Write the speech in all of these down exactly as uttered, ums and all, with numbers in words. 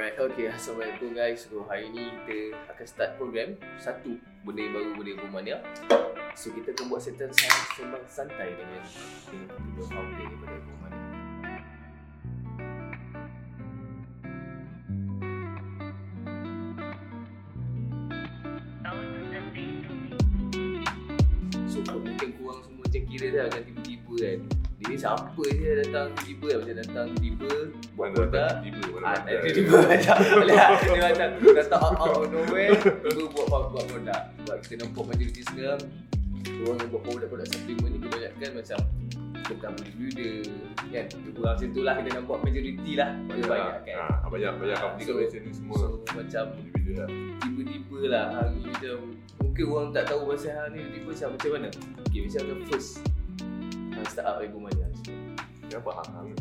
Alright, okay. Assalamualaikum guys. So hari ni kita akan start program satu benda yang baru, benda Bumania. So kita akan buat session sembang santai dengan kita founder daripada Bumania. So mungkin korang semua macam kira dah akan tiba-tiba kan. Jadi siapa je datang tiba macam datang tiba buat produk tiba ah tiba macam dia datang datang out out of nowhere tiba buat buat produk. Sebab kita nampak macam di Instagram orang yang buat produk-produk supplement ni kebanyakan macam tentang bodybuilder kan, kurang macam tu lah kita nampak majority lah banyak banyak kan ha, banyak banyak company kat Malaysia ni semua so, macam bodybuilder lah tiba-tiba lah hari macam mungkin orang tak tahu pasal hal ni tiba macam macam mana okay, macam macam first startup Ibu Mania. Kenapa hang-hang?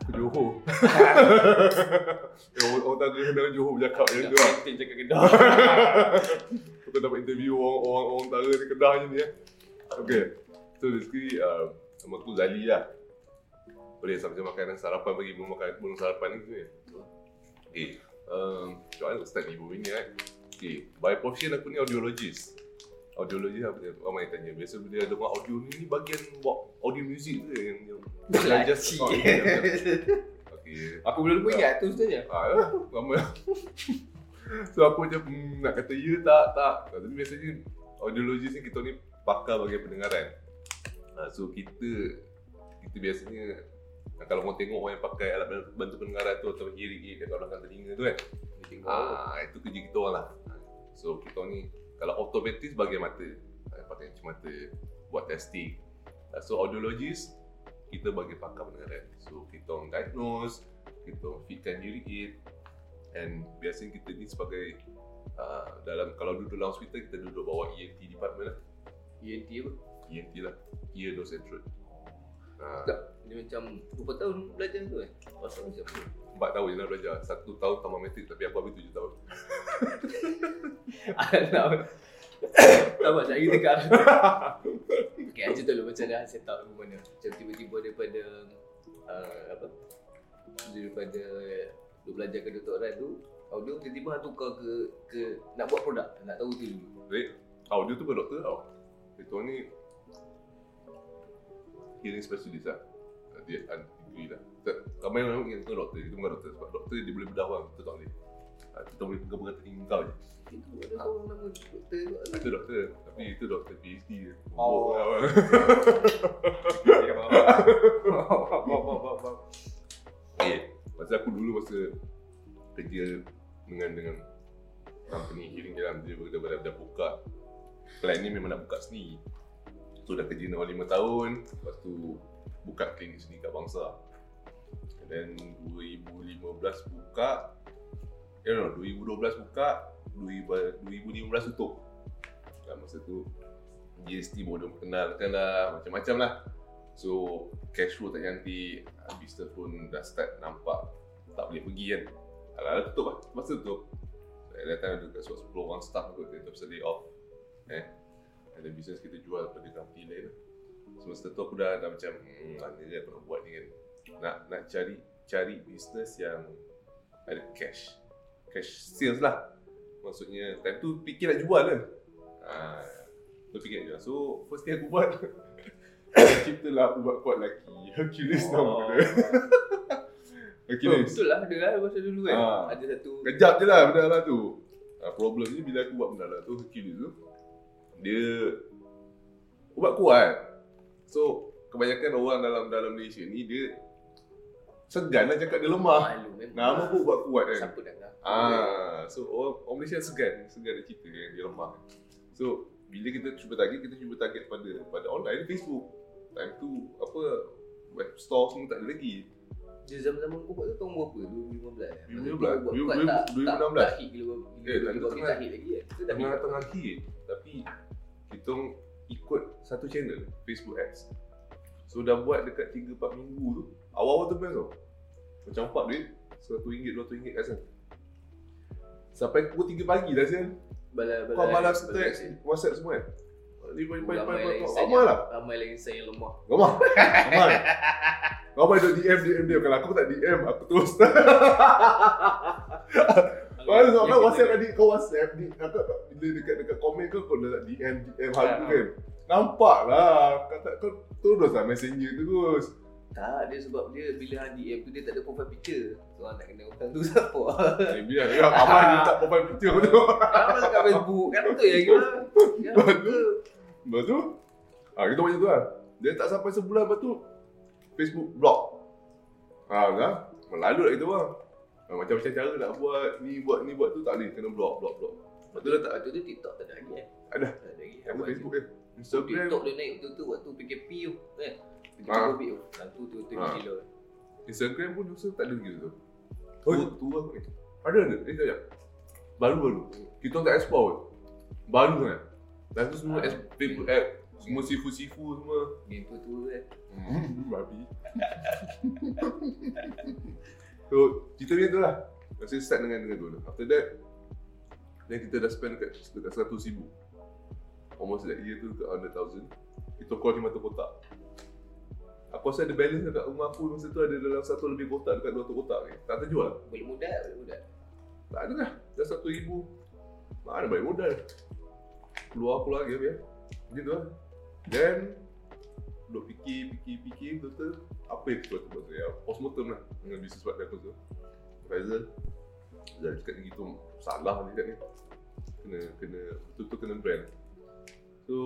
Aku Johor. Orang tak kena dengan Johor bercakap macam tu lah. Kita cakap Kedah. Aku dapat interview orang-orang utara di Kedah macam ni. Okay. So basically, uh, nama aku Zali lah. Boleh sampai makanan sarapan bagi ibu makan burung sarapan ni tu ya. Okay. Macam mana aku start Ibu Mania kan? Okay. By profession aku ni audiologist. Audiologi lah, ramai tanya. Biasa bila dengar audio ni, ni bagian buat audio music tu yang belajar sikit. Okay. Aku boleh lupa ingat tu sebenarnya. Haa, ramai lah. So aku macam hmm, nak kata ya tak, tak. Tapi biasanya audiologis ni kita ni pakar bagian pendengaran. Ha, so kita, kita biasanya kalau korang tengok orang yang pakai alat bantu pendengaran tu atau hearing aid kat belakang telinga tu kan. Haa, itu kerja kita orang lah. So kita ni kalau optometris bagian mata, pakai kacamata buat testing. So audiologist kita bagi pakar pendengaran. So kita orang diagnose, kita fitkan hearing aid and biasanya kita ni sebagai uh, dalam kalau duduk dalam hospital kita duduk bawah E N T department lah. E N T apa? E N T lah, ear, nose and throat. Ha. Dia macam berapa tahun belajar tu eh? Pasal macam empat tahun je lah belajar. Satu tahun tambah matrik tapi aku habis tujuh tahun. Alah. Tak buat lagi dekat. Okay, aja dulu macam dah set up macam mana. Macam tiba-tiba daripada uh, apa? Daripada duk belajar ke doktoran tu, audio tiba-tiba tukar ke ke nak buat produk, nak tahu tu dulu. Baik. Audio tu bukan doktor tau. Itu ni hearing specialist lah. Dia ada degree lah. Ramai orang ingat kita doktor, kita bukan doktor sebab doktor dia boleh bedah orang, kita tak boleh. Kita boleh pegang-pegang telinga kau je. Itu ada orang nama doktor tu lah. Itu doktor, tapi itu doktor P H D je. Oh. Okay, masa aku dulu masa kerja dengan dengan company hearing dalam dia dah buka. Klien ni memang nak buka sendiri. So dah kerja dalam lima tahun, lepas tu buka klinik sendiri kat Bangsa. And then dua ribu lima belas buka, eh no, dua ribu dua belas buka, dua ribu lima belas tutup. Dan masa tu G S T baru memperkenalkan lah, macam-macam lah. So cash flow tak nanti, business pun dah start nampak tak boleh pergi kan. Alah tutup lah, masa tutup. Saya datang ada dekat sebab sepuluh orang staff kot, kita pasal day off. Eh. Dan bisnes kita jual pada company lain lah. Semasa tu aku dah, dah macam hmm, mana je aku nak buat ni kan. Nak, nak cari cari bisnes yang ada cash. Cash sales lah. Maksudnya time tu fikir nak jual lah. Haa, tu fikir nak jual. So first thing aku buat ciptalah ubat kuat lelaki Hercules oh. Nama dia Hercules. Betul lah ada lah masa dulu kan ha. Ada satu kejap je lah benda lah tu ha, problem ni bila aku buat benda lah tu Hercules tu dia ubat kuat. So kebanyakan orang dalam dalam Malaysia ni dia segan lah cakap dia lemah. Malu, nama pun ubat kuat kan. Siapa dah ah, so orang, orang Malaysia segan, segan dia cerita kan dia lemah. So bila kita cuba target, kita cuba target pada pada online Facebook. Time tu apa web store semua tak ada lagi. Dia zaman-zaman aku buat tu tahun berapa? dua ribu lima belas. dua ribu enam belas. Tak hit gila berapa. Tak hit lagi kan. Kita dah tengah hit. Tapi kita ikut satu channel Facebook Ads. So dah buat dekat tiga empat minggu tu. Awal-awal tu best tau. Macam empat duit seratus ringgit dua ratus ringgit kat sana. Sampai pukul tiga pagi dah sian. Kau malam stress WhatsApp semua kan. Ramai lah Ramai lah insan yang lemah. Lemah. Ramai. Ramai duk D M D M dia. Kalau aku tak D M aku terus Kalau kau WhatsApp tadi, kau WhatsApp ni, bila dekat dekat komen kau kau dah D M D M hal tu kan. Nampak lah, kau terus lah messenger terus. Tak, dia sebab dia bila D M tu dia tak ada profile picture. So nak kena hutang tu siapa? Bila dia abang dia tak profile picture tu. Abang dekat Facebook kan betul ya kita. Betul. Betul. Ah kita macam tu lah. Dia tak sampai sebulan lepas tu Facebook block. Ah dah, melalut gitu bang. Macam-macam cara nak buat ni buat ni buat tu tak boleh, kena block block block. Lepas tu dah tak ada TikTok tak ada lagi eh. Ada. Tak ada lagi. Ada Facebook dia. Instagram TikTok dia naik tu tu waktu P K P tu kan. Kita COVID tu. Satu tu tu gila. Instagram pun dulu tak ada gitu. Oh, tu apa ni? Ada ada. Eh tak jap. Baru-baru. Kita tak explore. Baru kan. Dah tu semua Facebook app, semua sifu-sifu semua. Game tu eh. Hmm, babi. So, cerita dia tu lah. Saya start dengan dengan dulu. After that, then kita dah spend dekat dekat seratus ribu. Almost that year tu dekat one hundred thousand. Kita call lima tu kotak. Aku rasa ada balance dekat rumah aku masa tu ada dalam satu lebih kotak dekat dua tu kotak ni. Tak terjual. Boleh modal, boleh modal. Tak ada lah. Dah seratus ribu. Mana balik modal. Keluar aku lagi habis. Gitu lah. Then, duduk fikir, fikir, fikir betul-betul apa yang betul-betul buat saya post-mortem lah dengan bisnes buat aku tu Faizal Faizal cakap ni gitu, salah ni kan kena, kena, betul-betul kena brand. So,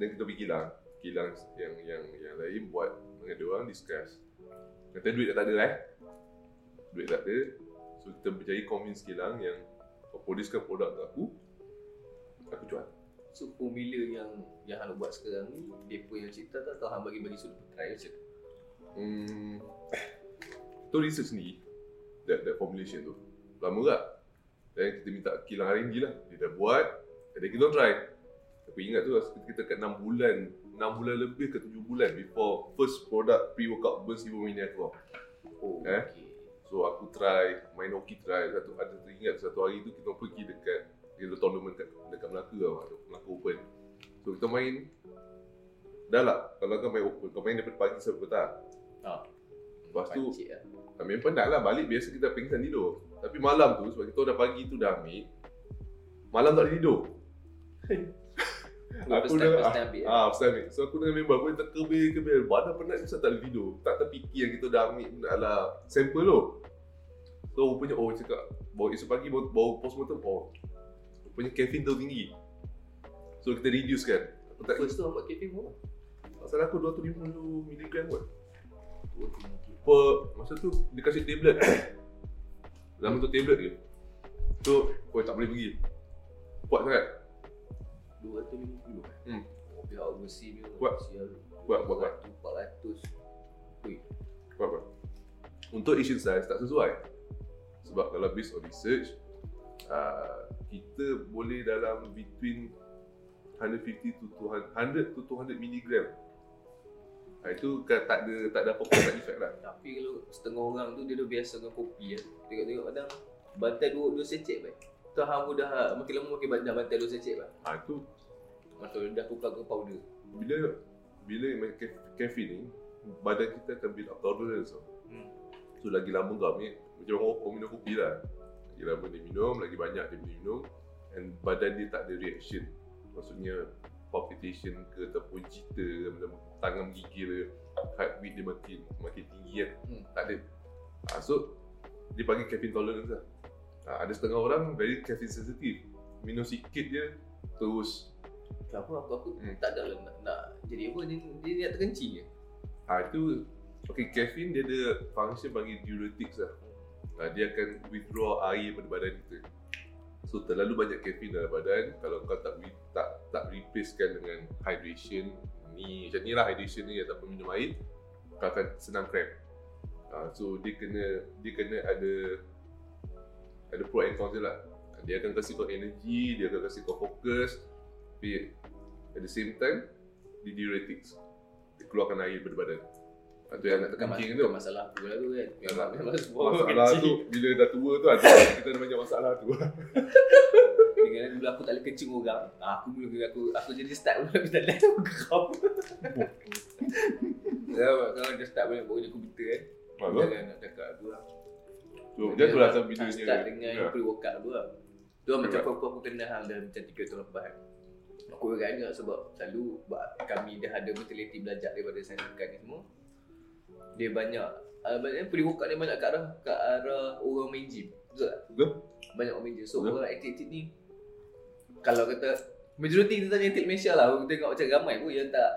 dan kita pergi kilang kilang yang yang yang lain buat dengan diorang discuss kata duit tak ada lah eh? Duit tak ada, so kita berjaya convince kilang yang producekan produk untuk aku aku jual. So formula yang yang Han buat sekarang ni depa yang cerita tak tahu Han bagi-bagi sudut try je. Hmm. Tu research ni that that formulation tu. Lama tak? Dan kita minta kilang R and D lah. Dia dah buat, jadi kita try. Tapi ingat tu kita kat enam bulan, enam bulan lebih ke tujuh bulan before first product pre-workout burst ibu mini aku. Oh. Eh? Okay. So aku try main hoki try satu ada teringat satu hari tu kita pergi dekat kita tournament kat, dekat Melaka lah, Melaka Open. So kita main, dah lah kalau kau main Open, kau main daripada pagi sampai petang. Haa. Lepas tu, lah. Main penat lah, balik biasa kita pingsan tidur. Tapi malam tu, sebab kita dah pagi tu dah ambil, malam tak boleh tidur. Aku dah, haa, first time ambil. So aku dengan member, aku dah kebel-kebel, badan penat tu tak boleh tidur. Tak terfikir yang kita dah ambil adalah sampel tu. So rupanya, oh cakap, baru esok pagi baru, baru post-mortem, oh punya caffeine tu tinggi. So kita reduce kan. Aku tak first tu buat caffeine pun. Pasal aku dua ratus lima puluh miligram kot. Per masa tu dia kasi tablet. Dalam tu tablet dia. So kau tak boleh pergi. Kuat sangat. dua ratus lima puluh. Hmm. Dia oversee dia. Kuat. Kuat kuat kuat. empat ratus. Oi. Kuat kuat. Untuk Asian size tak sesuai. Sebab kalau based on research Uh, kita boleh dalam between one fifty to two hundred, one hundred to two hundred miligram. Ha, itu tak ada tak ada apa-apa side effect lah. Tapi kalau setengah orang tu dia dah biasa dengan kopi kan. Tengok-tengok kadang bantai dua secek baik. Tu hang dah makin lama makin bantai bantai dua secek baik. Ha tu maksud dah tukar ke powder. Bila bila makan kafein ni badan kita akan build up tolerance. Hmm. So lagi lama kau ni macam orang minum kopi lah. Lagi lama dia minum, lagi banyak dia minum and badan dia tak ada reaction. Maksudnya palpitation ke ataupun jita ke, tangan menggigil, heartbeat dia makin makin tinggi kan. Hmm. Tak ada. Ha, so, dia panggil caffeine tolerance lah. Ha, ada setengah orang very caffeine sensitive. Minum sikit dia, terus. Kenapa aku, aku hmm. tak ada nak, nak jadi apa, dia, dia nak terkencing je. Ha, itu, okay, caffeine dia ada function panggil diuretics lah. Uh, dia akan withdraw air pada badan kita. So terlalu banyak caffeine dalam badan kalau kau tak tak tak replacekan dengan hydration ni, macam ni lah hydration ni ataupun minum air, kau akan senang cramp. Uh, so dia kena dia kena ada ada pro and cons lah. Dia akan kasi kau energy, dia akan kasi kau fokus, tapi at the same time dia diuretics. Dia keluarkan air pada badan. Atau yang nak terkencing tu masalah tu lah tu kan. Memang masalah tu bila dah tua tu ada kita ada banyak masalah tu. Dengan dulu aku tak boleh kencing orang. Aku mula aku aku jadi start mula tak boleh aku geram. Ya, kalau dah start boleh boleh aku bitter kan. Jangan nak cakap tu lah. So dia tu lah asal bina dia. Start dengan yeah. pre-workout dulu lah. Tu lah macam aku aku kena hang dah macam tiga tahun lepas. Aku agak ingat sebab selalu kami dah ada mentaliti belajar daripada sains bukan ni semua. Dia banyak uh, banyak pre-workout ni banyak kat arah kat arah orang main gym. Betul tak? Betul. Banyak orang main gym. So orang aktif-aktif ni kalau kata majoriti kita tanya atlet Malaysia lah, aku tengok macam ramai pun yang tak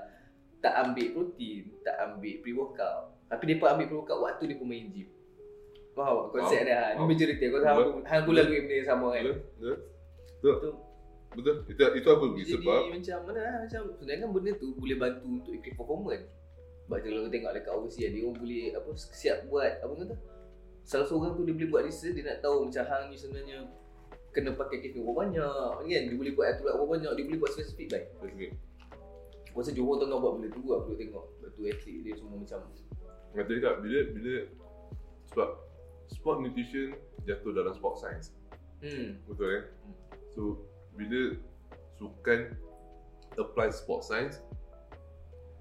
tak ambil protein, tak ambil pre-workout. Tapi depa ambil pre-workout waktu dia pun main gym. Faham konsep wow. dia? Wow. Ni majoriti aku tahu hang pula duit benda yang sama kan. Betul. Betul. Betul. Itu itu apa bagi sebab macam mana lah, macam sebenarnya kan benda tu boleh bantu untuk improve performance. Sebab kalau kau tengok dekat overseas dia orang boleh apa siap buat apa kata. Salah seorang tu dia boleh buat research, dia nak tahu macam hang ni sebenarnya kena pakai kefir berapa banyak kan, dia boleh buat aturan berapa banyak, dia boleh buat spesifik baik. Okey. Aku rasa Johor tengah buat benda tu, aku tengok batu atlet dia semua macam kata dia tak, bila bila sebab sport nutrition jatuh dalam sport science. Hmm. Betul kan? Hmm. So bila sukan apply sport science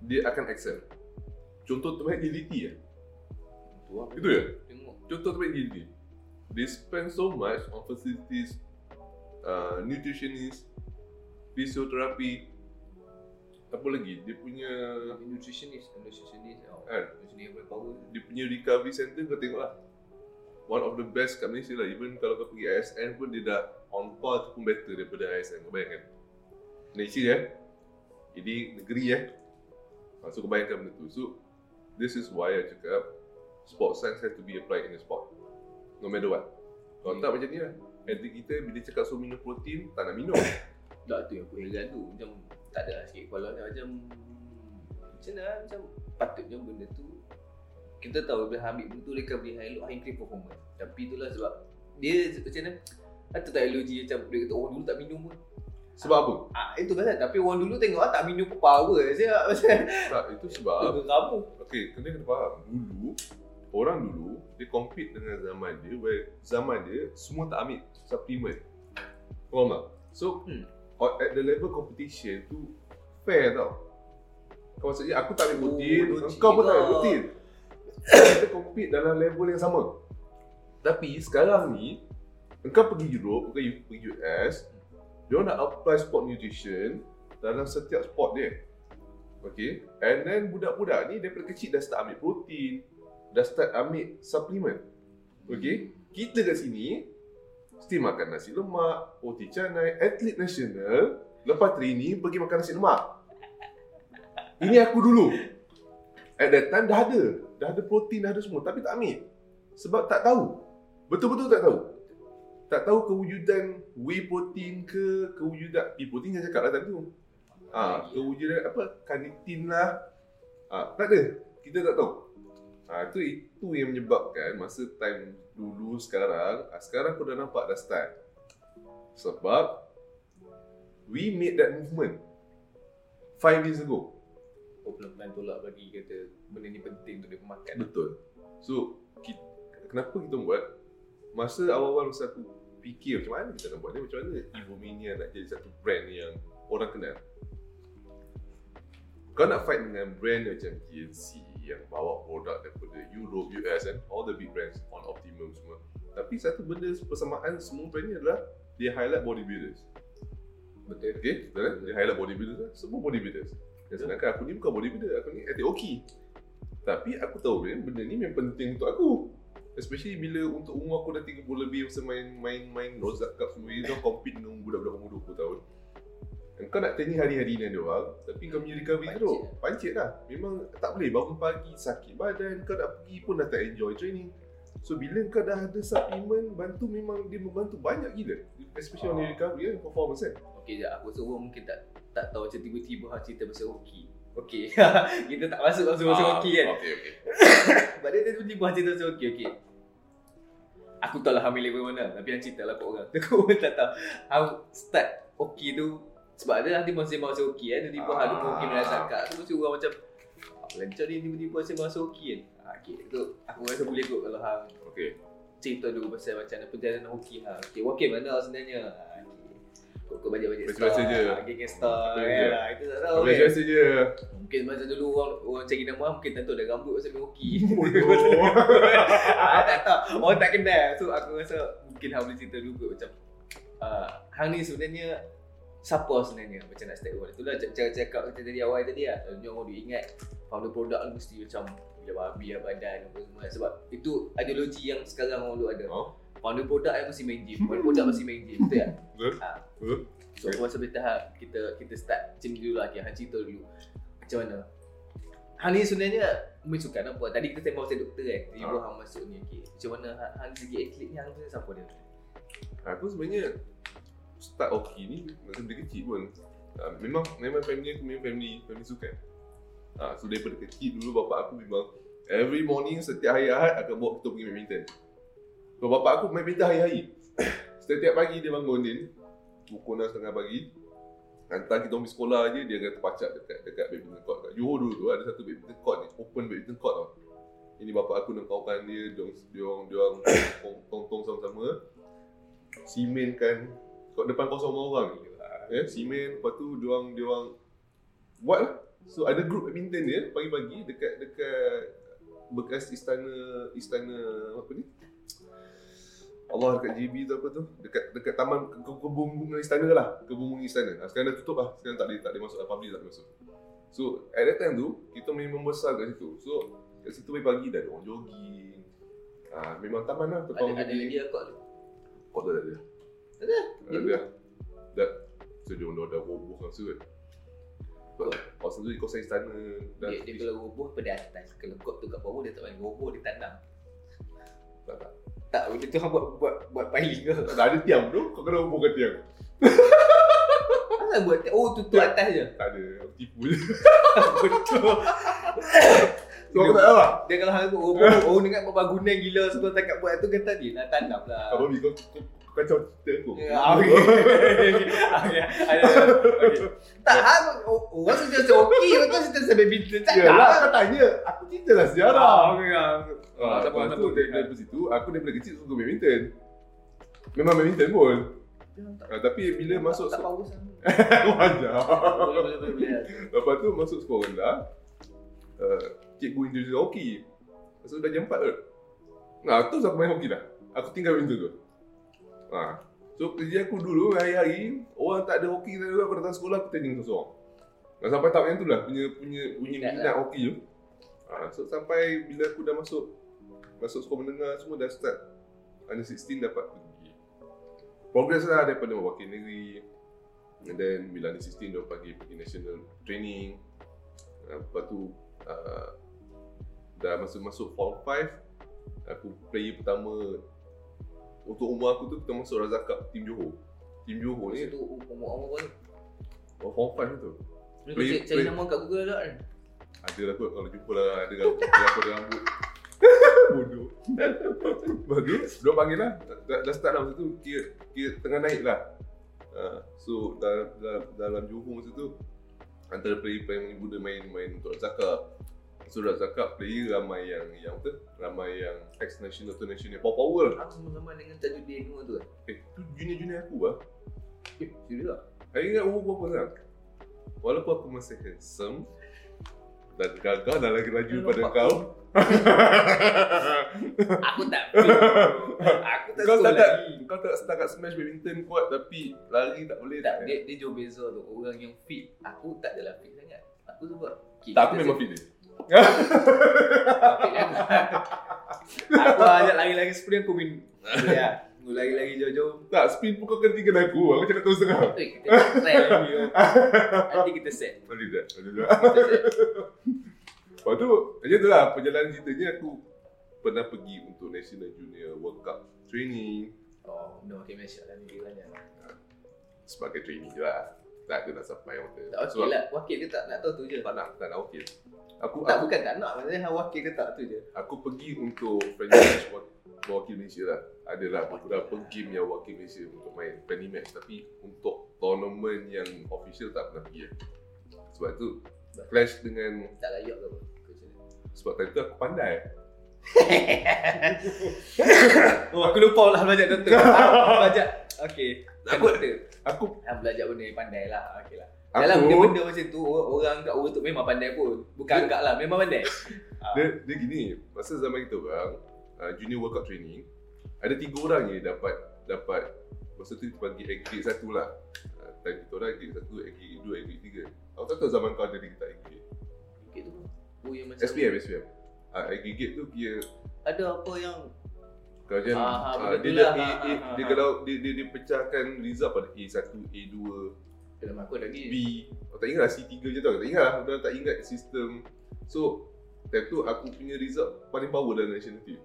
dia akan excel. Contoh terbaik D L T ya. Betul. Itu ya. Tengok. Contoh terbaik D L T. They spend so much on facilities, uh, nutritionists, physiotherapy, apa lagi dia punya nutritionist, nutritionist, oh, kan? Nutritionist yang power. Dia punya recovery center kau tengoklah. One of the best kat Malaysia lah. Even kalau kau pergi I S N pun dia dah on par ataupun better daripada I S N. Kau bayangkan Malaysia ya, ini negeri ya. So kau bayangkan benda tu. So this is why I cakap sport science has to be applied in the sport no matter what. Kalau tak macam ni lah atlet kita bila cakap so minum protein, tak nak minum. Tak, tu yang aku heran tu. Macam tak ada lah sikit kalau nak macam macam mana lah, macam patutnya benda tu kita tahu bila ambil benda tu dia akan boleh high low, high increase performance. Tapi itulah sebab dia macam mana atau tak ideologi macam dia kata orang dulu tak minum pun. Sebab apa? Ah, itu pasal, tapi orang dulu tengok ah, tak minum pun power saya pasal. Tak, itu sebab kamu. Okey, kena kena faham dulu. Orang dulu, dia compete dengan zaman dia, where zaman dia, semua tak ambil supplement. Faham tak? So, hmm. at the level competition tu, fair tau. Kau maksudnya, aku tak ambil protein, oh, kau pun tak ambil protein. Kita compete dalam level yang sama. Tapi sekarang ni, engkau pergi Europe, engkau pergi U S, dia nak apply sport nutrition dalam setiap sport dia. Okay? And then budak-budak ni, daripada kecil dah start ambil protein, dah start ambil suplemen. Okay, kita kat sini still makan nasi lemak, roti canai, atlet nasional lepas training pergi makan nasi lemak. Ini aku dulu. At that time dah ada, dah ada protein, dah ada semua tapi tak ambil. Sebab tak tahu. Betul-betul tak tahu. Tak tahu kewujudan whey protein ke, kewujudan pea protein saya cakap lah tadi tu. Ah, ha, kewujudan apa? Carnitin lah. Ah, ha, tak ada. Kita tak tahu. Ha, itu, itu yang menyebabkan masa time dulu sekarang, sekarang aku dah nampak dah start. Sebab we made that movement five years ago. Oh, pelan-pelan tolak bagi kata benda ni penting untuk dia pemakan. Betul. So, kita, kenapa kita buat? Masa awal-awal masa aku fikir macam mana kita nak buat ni, macam mana Evomania nak jadi satu brand yang orang kenal. Kau nak fight dengan brand macam K F C yang bawa produk daripada Europe, U S and all the big brands on optimum semua. Tapi satu benda persamaan semua brand ni adalah dia highlight bodybuilders. Betul. Okay, betul kan? Dia highlight bodybuilders lah. Semua bodybuilders. Dan sedangkan aku ni bukan bodybuilder, aku ni atlet hoki. Tapi aku tahu brand, benda ni memang penting untuk aku. Especially bila untuk umur aku dah tiga puluh lebih masa main-main Rozak Cup semua ni, dia compete dengan budak-budak umur dua puluh tahun. Kau nak training hari-hari dengan diorang, tapi kau punya recovery tu pancit lah. Memang tak boleh, bangun pagi sakit badan, kau nak pergi pun dah tak enjoy training. So bila kau dah ada supplement bantu, memang dia membantu banyak gila. Especially oh. on the recovery kan, performance kan. Okay sekejap, aku rasa orang mungkin tak tak tahu macam tiba-tiba hang cerita pasal hoki. Okay, kita tak masuk pasal pasal hoki kan. Okay, okay. Sebab dia tiba-tiba hang cerita pasal hoki, okay. Aku tahu lah hang level mana, tapi hang cerita lah kat orang. Aku pun tak tahu hang start hoki tu. Sebab dia nanti masih masih okey kan, tiba-tiba ah. ada mungkin rasa kat tu mesti orang macam lancar ni tiba-tiba masih masih okey kan. Ha okey tu aku rasa boleh kot kalau hang okey cerita dulu pasal macam mana perjalanan hoki hang. Okey, okey mana sebenarnya. Okey. ikut bajet-bajet star, geng-geng star kan lah, kita tak tahu kan. Biasa je. Mungkin masa dulu orang orang cari nama mungkin tentu dah rambut pasal main hoki. Tak tahu, orang tak kenal. So aku rasa mungkin hang boleh cerita dulu macam uh, hang ni sebenarnya siapa sebenarnya macam nak step on. Itulah cara cakap kita dari awal tadi lah. Sebenarnya orang dia ingat founder produk ni mesti macam bila babi lah badan apa semua. Sebab itu ideologi yang sekarang orang dulu ada. Oh? Founder produk yang mesti main gym, founder produk mesti main gym, betul tak? Betul. Ha. Betul. So, aku rasa bertahap kita kita start macam ni dulu lah, okay. Han cerita dulu macam mana Han ni sebenarnya menyukai apa? Tadi kita sembang pasal doktor kan, tiba-tiba Han masuk ni, okay. Macam mana Han segi atlet ni, Han sebenarnya siapa dia? Aku sebenarnya start hoki ni masa dia kecil pun. uh, Memang memang family aku memang family, family sukan. uh, So, daripada kecil dulu bapak aku memang every morning setiap hari Ahad akan bawa kita pergi badminton. So, bapak aku main badminton hari-hari. Setiap pagi dia bangun ni pukul enam tiga puluh pagi, hantar kita pergi sekolah je, dia akan terpacak dekat dekat badminton court kat Johor dulu tu. Ada satu badminton court ni, open badminton court tau. Ini bapak aku dan kawan dia, diorang diorang tong-tong sama-sama simenkan kat depan kosong rumah orang ni. Eh, simen, lepas tu diorang diorang buatlah. So ada group badminton dia pagi-pagi dekat dekat bekas istana istana apa ni? Allah dekat J B tu apa tu? Dekat dekat taman kebun bunga istana lah. Kebun bunga istana. Sekarang dah tutup lah. Sekarang tak boleh tak boleh masuk lah. Public tak boleh masuk. So at that time tu kita main membesar kat situ. So kat situ pagi-pagi dah ada orang jogging. Ah, memang taman lah. Ada ada lagi akak tu. Kau tu ada dia. Ada. Ada. Dah sejung dah roboh kan tu. Pasal tu kau saya istana dah. Dia, dia kalau roboh pada atas. Kalau kau tu kat bawah dia tak main roboh, dia tandang. Tak tak. Tak, benda tu hang buat, buat, buat piling ke? Tak ada tiang bro, kau kena hubungkan tiang. Kenapa buat tiang? Oh, tutup tiang. Atas je? Tak ada, aku tipu je. Betul. So, aku tak tahu lah. Dia kalau hang buat hubung, oh dengar buat bangunan gila sebelum takat buat tu, kata dia nak tanam lah. Kau babi, kau kacau cerita aku. Okay, tak, orang cerita hoki, kau cerita sampai bintan. Yalah, kau tanya, aku cerita lah sejarah. Ah, lepas tu daripada situ, aku daripada kecil suka badminton. Memang badminton pun. Ah, tapi bila masuk tak power sangat. Wajar. Lepas tu masuk sekolah rendah, uh, cikgu introduce hoki. So dah jam empat tu. Nah, tu sampai main hoki dah. Aku tinggal badminton tu. Ha. So kerja aku dulu hari-hari orang tak ada hoki saya dulu aku datang sekolah aku training seorang. Dah sampai tahap yang tu lah punya punya punya minat lah. Hoki tu. Ha, so sampai bila aku dah masuk masuk sekolah menengah semua dah start under enam belas dapat pergi. Progress lah daripada wakil negeri. And then bila under enam belas dia pergi pergi national training. Ha, lepas tu uh, dah masuk-masuk form lima aku player pertama. Untuk umur aku tu kita masuk Razak Cup Tim Johor. Tim Johor ni tu umur umur kau ni. Oh, form lima tu. Boleh cari nama kat Google tak kan? Ada lah kot kalau jumpa lah ada rambut apa rambut. Bodoh. Bagus. Dia panggil lah. Dah, dah start lah masa tu kira, kira tengah naik lah. Uh, so dalam dalam, dalam Johor masa tu antara player paling muda main-main untuk Razak Cup. So Razak Cup player ramai yang yang tu ramai yang ex national atau national power power lah. Aku sama-sama dengan Tajuddin semua tu. Eh tu junior-junior aku lah. Eh serius lah. Saya ingat umur berapa sekarang? Walaupun aku masih handsome dan gagah dan lagi laju pada kau. Aku tak Aku tak kau tak, kau tak setakat smash badminton kuat tapi lari tak boleh. Tak, dia, dia jauh beza tu. Orang yang fit, aku tak adalah fit sangat. Aku tu buat okay, tak, aku memang fit dia. Aku ajak lagi-lagi sprint aku min. Ya, lagi-lagi jauh-jauh. Tak, sprint pun kau kena tinggal aku. Aku cakap terus terang. Kita try video. Nanti kita set. Boleh tak? Boleh tak? Lepas tu, macam tu lah perjalanan ceritanya aku pernah pergi untuk National Junior World Cup training. Oh, dah makin Malaysia lah ni bilanya. Sebagai training je lah. Tak, aku nak supply order. Tak okey lah, wakil ke tak nak tahu tu je. Tak nak, tak nak wakil. Aku, tak, aku, bukan tak nak, maksudnya wakil ke tak tu je. Aku pergi untuk friendly match wakil Malaysia lah. Adalah beberapa game yang wakil Malaysia untuk main friendly match. Tapi untuk tournament yang official tak pernah pergi. Sebab tu clash dengan tak layak ke apa? Sebab tadi tu aku pandai. Oh, aku lupa lah bajak doktor. Aku bajak, okey. Aku doktor Aku nak belajar benda yang pandai lah. Okay lah. Dalam benda-benda macam tu, orang kat orang tu memang pandai pun. Bukan agak lah, memang pandai. Dia, dia gini, masa zaman kita orang uh, junior workout training, ada tiga orang je dapat dapat masa tu bagi aggregate satu lah. uh, Time kita orang aggregate satu, aggregate dua, aggregate tiga. Aku tak tahu zaman kau ada kita aggregate. Aggregate tu? Oh, yang macam S P M, S P M uh, aggregate tu dia ada apa yang kerajaan uh, dia dah A, A, A, dia kalau dia, dia, dia pecahkan result pada A one, A two. Dalam aku lagi B, oh, tak ingat lah C three je tau, tak ingat lah, aku dah tak ingat sistem. So, time tu aku punya result paling power dalam national team.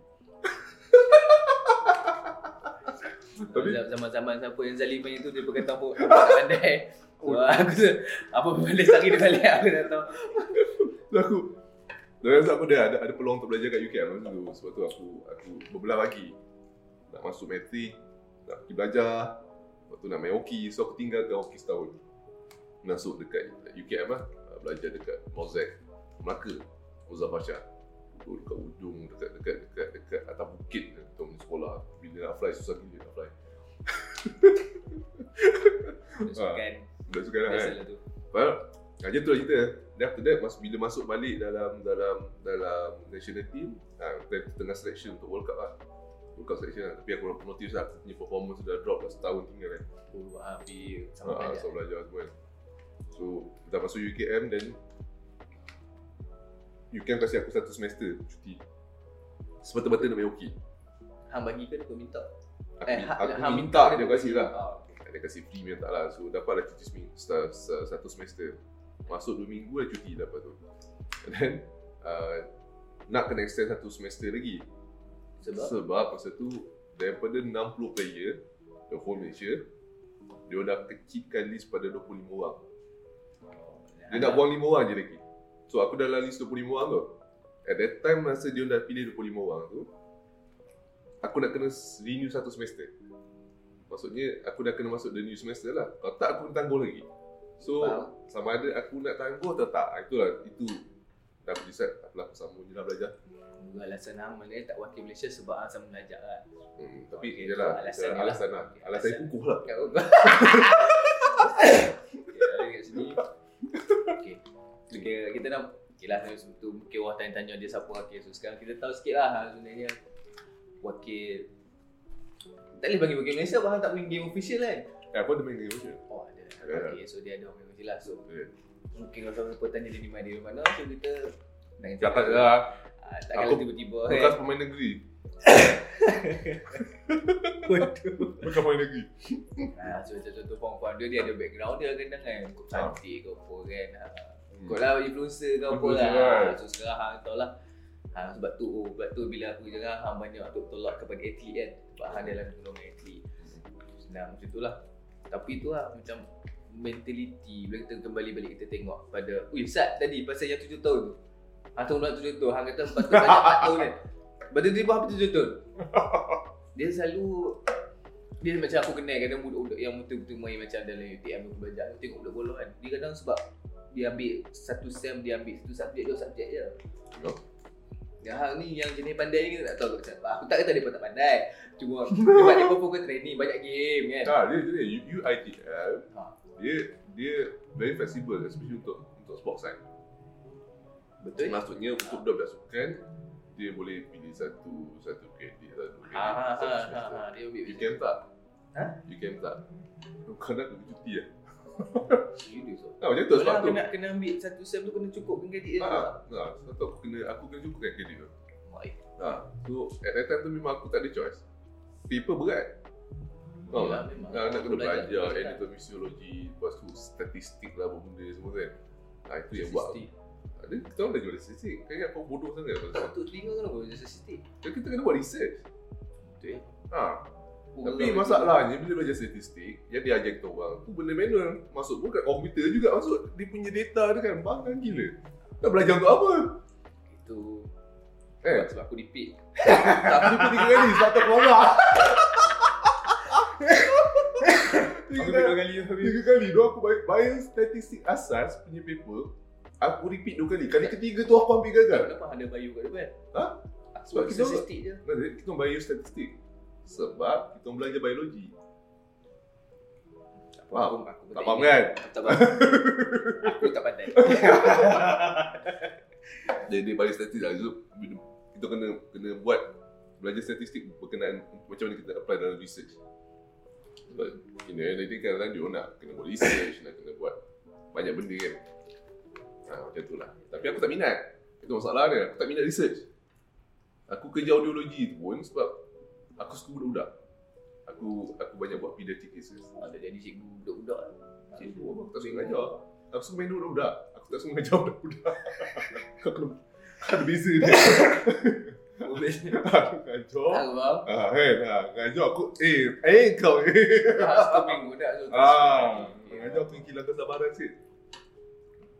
Tapi zaman-zaman siapa yang Zalim punya tu, dia berkata pun tak pandai. So, aku tu, apa benda sehari dia balik, aku tak tahu. So, aku Dalam aku dah ada, ada peluang untuk belajar kat U K M dulu. Sebab tu aku aku berbelah pagi. Nak masuk matrik, nak pergi belajar. Lepas tu nak main hoki, so aku tinggalkan hoki setahun. Masuk dekat U K M lah, belajar dekat Mozak, Melaka, Mozak Pasha. Dekat Udung, dekat dekat dekat dekat atas bukit tu tempat sekolah. Bila nak fly, susah gila nak fly. Dah sukan. Dah sukan lah kan. Faham? Macam tu lah cerita. Then after that, bila masuk balik dalam dalam dalam national team, ha, tengah selection untuk World Cup lah. World Cup selection lah. Tapi aku notice lah, aku punya performance dah drop dah setahun tinggal kan. Oh, habis sama ha, belajar. Sama belajar semua kan. So, dah masuk U K M then U K M kasih aku satu semester cuti. Semata-mata nak main hoki. Hang bagi ke dia minta? Aku, eh, aku minta, minta dia, dia kasih lah. Oh. Dia kasih free minta lah. So, dapatlah cuti satu semester. Masuk dua minggu lah cuti dapat tu. And then uh, nak kena extend satu semester lagi. Sebab? Sebab masa tu daripada enam puluh player the whole Malaysia, dia dah kecilkan list pada dua puluh lima orang. Dia nak buang lima orang je lagi. So aku dalam list dua puluh lima orang tu. At that time masa dia dah pilih dua puluh lima orang tu, aku nak kena renew satu semester. Maksudnya aku dah kena masuk the new semester lah. Kalau tak aku tangguh lagi. So, wow. Sama ada aku nak tangguh atau tak, itulah, itu dah berdesak, takpelah bersama je lah belajar. Bukan alasan hang mana tak wakil Malaysia sebab hang sama belajar kan. hmm, Tapi okay, je lah, alasan lah, alasan lah, okay, alasan saya kukuh lah. Okay, kat sini okay. Okay, kita nak, okay lah, tu mungkin orang tanya-tanya dia siapa wakil. So, sekarang kita tahu sikit lah sebenarnya wakil. Tak boleh bagi wakil Malaysia, hang tak main game official kan. Eh, apa dia main game official? Oh, ada. Okay, so dia ada orang memang jelas. So, yeah. Mungkin kalau siapa tanya dia di mana, di mana, so kita cakap je lah. Takkanlah tiba-tiba kan. Bekas pemain negeri. Bekas pemain negeri. Haa, so contoh-contoh perempuan dia, dia ada background dia kadang kan. Kau cantik ke apa kan. Kau lah influencer ke apa lah. So sekarang hang tahu lah. Ha, sebab tu, oh, sebab tu bila aku jangan hang banyak aku tolak kepada atlet kan. Sebab hang dalam golongan atlet. Senang macam tu lah. Tapi tu lah macam mentaliti. Bila kita kembali balik kita tengok pada Ui Ustaz tadi pasal yang tujuh tahun tu. Hang tahu nak tujuh tahun, hang kata empat tahun banyak empat tahun kan. Lepas tu tiba habis tujuh tahun. Dia selalu, dia macam aku kenal kadang budak-budak yang betul-betul main macam dalam U T M aku belajar. Aku tengok budak bola kan, dia kadang sebab dia ambil satu sem, dia ambil satu subjek, dua subjek je. Oh. Yang hang ni yang jenis pandai ni kita tak tahu macam apa. Aku tak kata dia pun tak pandai. Cuma sebab dia pun fokus training banyak game kan. Ha, dia dia U I T L. Ha. Dia dia very flexible especially untuk untuk sports science. Betul. Maksudnya untuk budak-budak sukan dia boleh pilih satu satu kredit atau dua kredit. Ha ha ha ha dia ambil. You can tak? Ha? You can tak? Kau nak cuti ah. You do so. Ah, macam tu sebab tu. Kena kena ambil satu sem tu kena cukup kredit dia. Ha. Ha, sebab tu aku kena aku kena cukup kredit dia. Baik. Ha, so at that time tu memang aku tak ada choice. Paper berat. Oh, lah, memang. Nah, nak kena belajar anatomi fisiologi, lepas tu statistik lah benda semua kan. Ha, itu yang buat. Ada kita orang dah jual statistik. Kau ingat kau bodoh sangat pasal tu. Telinga kena buat statistik. Jadi kita kena buat research. Betul. Ha. Tapi masalahnya bila belajar statistik, yang dia ajar kita orang tu benda manual. Masuk pun kat komputer juga masuk. Dia punya data dia kan bangang gila. Nak belajar untuk apa? Itu eh. Sebab aku dipik. Aku dipik tiga kali sebab tak keluar. Aku tiga kali habis. Tiga kali tu aku bayar statistik asas punya paper. Aku repeat dua kali. Kali ketiga tu aku ambil gagal. Kenapa ada bio kat depan? Ha? Sebab kita statistik je. Kita bio statistik. Sebab kita belajar biologi. Aku aku tak faham kan? Tak faham. Aku tak pandai. Jadi balik statistik lah. Kita kena kena buat belajar statistik berkenaan macam mana kita apply dalam research. Sebab ini nanti kadang-kadang dia nak kena buat research, nak kena buat banyak benda kan. Ha, macam tu lah. Tapi aku tak minat. Itu masalah dia. Aku tak minat research. Aku kerja audiologi tu pun sebab aku suka budak-budak. Aku aku banyak buat pediatric cases. Ada jadi cikgu budak-budak. Cikgu apa? Aku tak suka mengajar. Aku suka main budak-budak. Aku tak suka mengajar budak-budak. Kau kena ada beza dia. Aku ngajar. Ah, kan? Ah, ngajar aku eh eh kau eh. Aku main budak tu. Ah, ngajar aku hilang kesabaran sikit.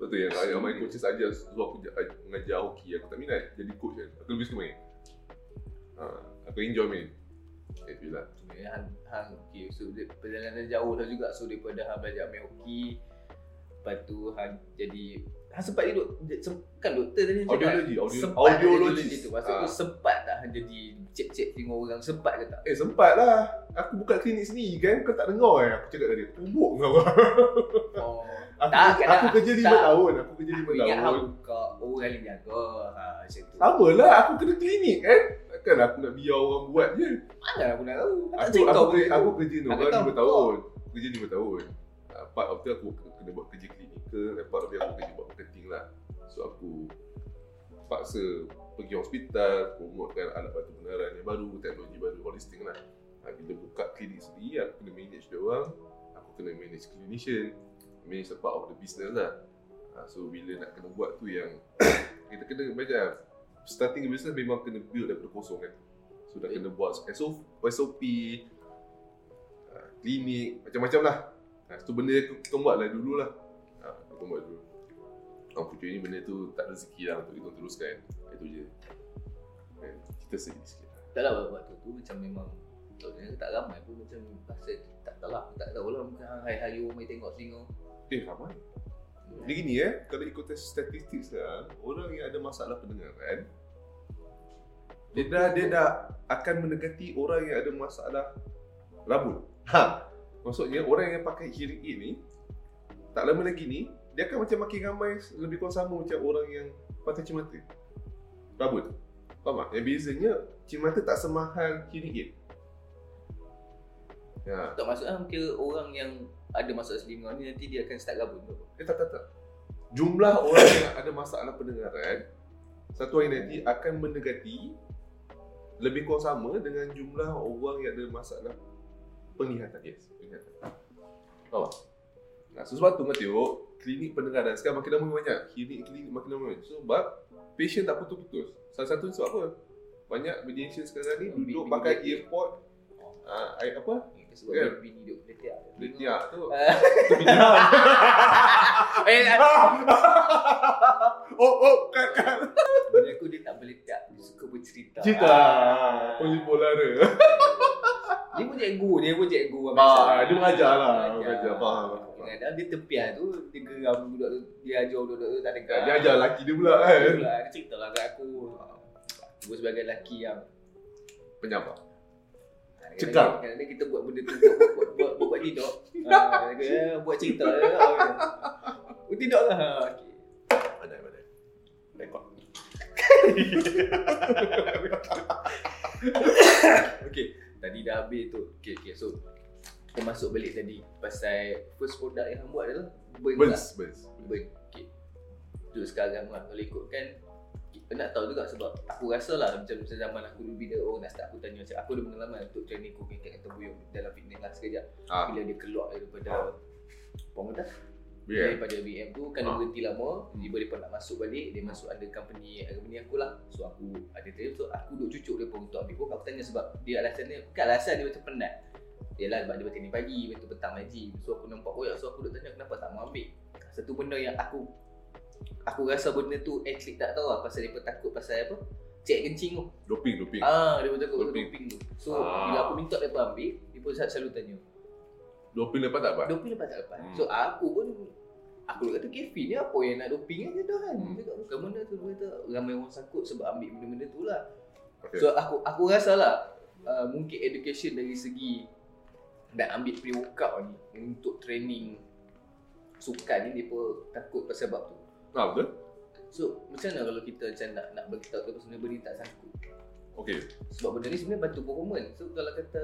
Betul yang yang main coaches aja suruh aku mengajar hoki. Aku tak minat jadi coach kan. Aku lebih suka main. Ah, aku enjoy main. Eh, bila hang hang okey, so dia perjalanan jauh dah juga, so daripada hang belajar main hoki, lepas tu hang jadi hang sempat jadi dok, bukan doktor tadi hang audiologi audio, audiologis tu maksud ha. Tu sempat tak hang jadi cek-cek tengok orang, sempat ke tak? Eh sempatlah, aku buka klinik sendiri kan, kau tak dengar eh aku cakap tadi tubuk kau. Oh aku, tak, aku, aku kerja lima tak. tahun aku kerja lima tahun ingat hang buka orang yang jaga ha macam tu samalah aku kena klinik kan. eh? Kan aku nak biar orang buat je. Mana aku nak tahu. Aku, aku, aku, aku kerja ni orang lima tahun. Kerja lima tahun. Uh, part of tu aku kena buat kerja klinikal, part of tu aku kena buat marketing lah. So aku paksa pergi hospital, promotekan alat bantu pendengaran yang baru, teknologi baru, all this thing lah. Uh, bila buka klinik sendiri, aku kena manage dia orang. Aku kena manage clinician, manage part of the business lah. Uh, so bila nak kena buat tu yang kita kena belajar. Starting business memang kena build daripada kosong kan. So dah kena buat S O P, klinik, macam-macam lah. Itu benda yang kita buat lah dulu lah. Kita buat dulu. Unfortunately ni benda tu tak rezeki lah untuk kita teruskan. Itu je. Kita sedih sikit lah. Tak lah waktu tu macam memang tak ramai pun macam pasal tak tahu lah. Tak tahu lah macam hari-hari orang main tengok sini. Eh ramai. Dia gini eh, kalau ikut statistik sekarang, orang yang ada masalah pendengaran dia dah, dia dah akan mendekati orang yang ada masalah rabun. Ha. Maksudnya orang yang pakai hearing aid ni tak lama lagi ni, dia akan macam makin ramai lebih kurang sama macam orang yang pakai cemata rabun. Faham tak? Yang bezanya cemata tak semahal hearing aid. Ya. Tak maksudlah mungkin orang yang ada masalah telinga ni nanti dia akan start gabung tu. Eh tak tak tak. Jumlah orang yang ada masalah pendengaran satu hari nanti akan mendekati lebih kurang sama dengan jumlah orang yang ada masalah penglihatan dia. Yes, penglihatan. Tahu tak? Nah, so, sebab tu kau tengok klinik pendengaran sekarang makin lama banyak. Klinik-klinik makin lama banyak. So, sebab patient tak putus-putus. Salah satu sebab apa? Banyak pediatrician sekarang ni duduk B- pakai B- earpod ah uh, apa sebab yeah. Bini duk letak letak tu tu bidang eh oh oh kakak bini aku dia tak boleh letak, dia suka bercerita cerita ah. Polipolara dia pun cikgu dia pun cikgu ah dia, dia mengajarlah mengajar faham kadang dia tepian tu dia geram budak tu dia ajar budak tu tak dengar dia ajar lelaki dia pula kan dia ceritalah kat aku aku sebagai lelaki yang penyabar cekal. Kadang-kadang kita buat benda tu buat buat buat buat, buat tidak. Ah, uh, buat cerita. Oh, tidaklah. Okey. Pandai pandai. Rekod. Okey, tadi dah habis tu. Okey okey. So, kita masuk balik tadi pasal first product yang hang buat adalah burn. Burn. Lah. burn. burn. Okey. Tu sekarang lah kalau ikutkan nak tahu juga sebab aku rasa lah macam zaman aku dulu bila orang nak start aku tanya macam aku ada pengalaman untuk training aku kena kata buyung dalam fitness lah sekejap ah. Bila dia keluar daripada ah. Pengata yeah. Daripada B M tu kan dia ah. berhenti lama hmm. Dia boleh nak masuk balik dia masuk ada company company aku lah so aku ada training so aku duduk cucuk dia pun untuk ambil pun aku tanya sebab dia alasan dia bukan alasan dia macam penat ialah sebab dia bertanding pagi lepas tu petang lagi so aku nampak koyak so aku duduk tanya kenapa tak mau ambil satu benda yang aku Aku rasa benda tu atlet tak tahu lah pasal dia takut pasal apa cek kencing tu doping doping ah dia takut doping, doping tu so ah. Bila aku minta dia pun ambil dia pun selalu tanya doping lepas tak lepas doping lepas tak lepas hmm. So aku pun aku duk kata kefin ni apa yang nak doping kan tu kan dia tak bukan benda tu dia kata ramai orang sakut sebab ambil benda-benda tu lah okay. So aku aku rasalah uh, mungkin education dari segi dah ambil pre-workout ni untuk training sukan ni, mereka takut pasal bab tu. Ah, betul? So, macam mana kalau kita macam nak nak beritahu tu sebenarnya benda tak sanggup? Okay. Sebab benda ni sebenarnya bantu performance. So, kalau kata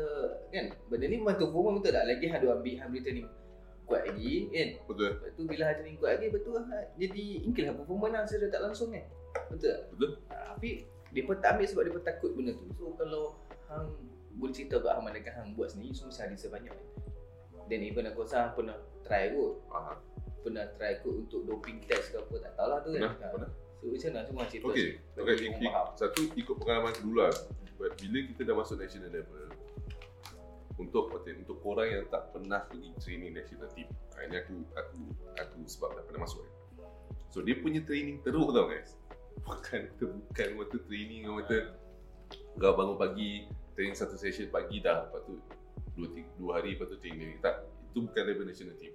kan, benda ni bantu performance betul tak? Lagi hadu ambil hadu training kuat lagi kan? Betul. Lepas tu bila hadu training kuat lagi, betul lah jadi increase lah performance lah secara tak langsung kan? Betul tak? Betul. Tapi, mereka tak ambil sebab mereka takut benda tu. So, kalau hang boleh cerita kat hang manakah hang buat sendiri, so mesti ada sebanyak. Dan even aku rasa pernah try kot. Aha. Pernah try kot untuk doping test ke apa, tak tahulah tu pernah, kan. Pernah. So macam mana semua cerita. Okey, okay. Okay. Satu ikut pengalaman dulu lah. Bila kita dah masuk national level, untuk untuk korang yang tak pernah pergi training national team, ini aku aku aku sebab dah pernah masuk kan. So dia punya training teruk tau guys. Bukan bukan waktu training waktu kau bangun pagi, training satu session pagi dah, lepas tu dua hari lepas tu training. Tak, itu bukan level national team.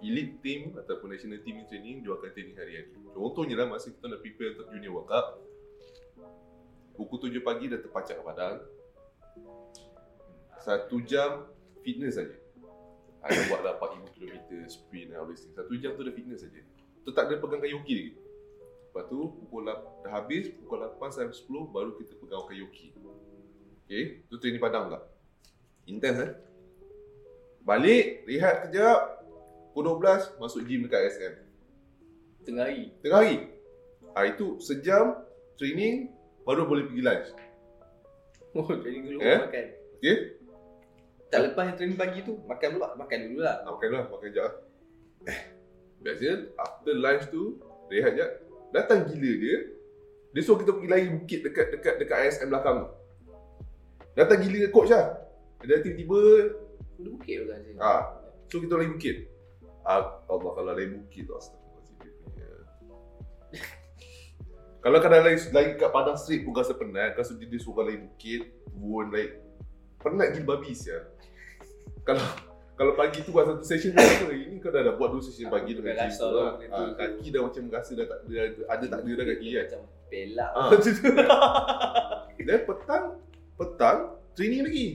Elite team ataupun national team training, dia akan training hari-hari. Contohnya lah masa kita nak prepare untuk junior World Cup, pukul tujuh pagi dah terpacak ke padang. Satu jam fitness saja. Ada buat lah empat ribu kilometer, sprint dan all these things. Satu jam tu dah fitness saja. Tu tak ada pegang karaoke lagi. Lepas tu pukul lapan, dah habis, pukul lapan sampai sepuluh baru kita pegang karaoke. Okay, tu training padang pula. Intense eh? Balik, rehat kejap. Pukul dua belas, masuk gym dekat S M. Tengah hari? Tengah hari. Ha, itu sejam training, baru boleh pergi lunch. Oh, training dulu eh? Makan. Okay. Tak lepas yang training pagi tu, makan pula. Makan dulu lah. Ha, makan dulu lah, makan sekejap lah. Biasa, after lunch tu, rehat sekejap. Datang gila dia. Dia suruh kita pergi lari bukit dekat dekat dekat I S M belakang tu. Datang gila coach lah. Dia tiba-tiba ada bukit juga kan, ha. So kita lagi bukit. Ah, Allah, kalau lagi bukit tu astagfirullahaladzim. Kalau kadang lagi lagi kat padang street pun rasa penat. Kalau dia suka lagi bukit, pun like penat gila babi sia. Kalau kalau pagi tu buat satu session macam tu, ini kau dah dah buat dua session pagi dengan gym tu lah. Ah, kaki dah macam rasa dah tak ada ada tak ada dah kaki kan. Macam pelak. Ah, macam tu. Dan petang Petang, training lagi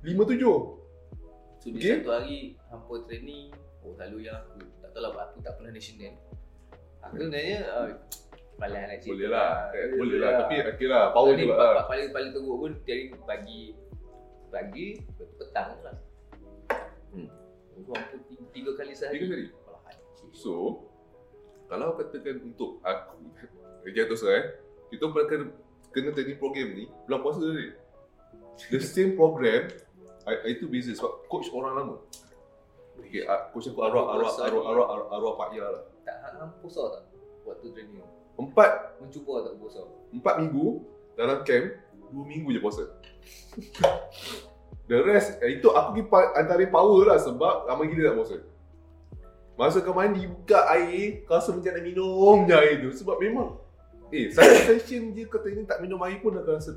lima tujuh. So, di okay. Satu hari, hampa training. Oh, lalu yang aku tak tahu lah, aku tak pernah national. Aku sebenarnya, uh, paling nak cerita. Boleh lah, eh, boleh lah. Tapi, okey lah, power juga lah. Paling, paling teruk pun, dari pagi, pagi, petang lah. Hmm. Aku hampa tiga kali sehari. Tiga kali? So, kalau katakan untuk aku, kerja tu serah eh, kita perlukan kena training program ni, bulan puasa ni. The same program, itu beza sebab coach orang lama. Okay, coach aku arwah arwah arwah arwah arwah Pak Ya lah. Tak hang puasa tak waktu training? Empat mencuba tak puasa. Empat minggu dalam camp, dua minggu je puasa. The rest itu aku pergi antara power lah sebab ramai gila tak puasa. Masa kau mandi buka air, kau rasa macam nak minum je air tu sebab memang eh satu session je kau training tak minum air pun aku rasa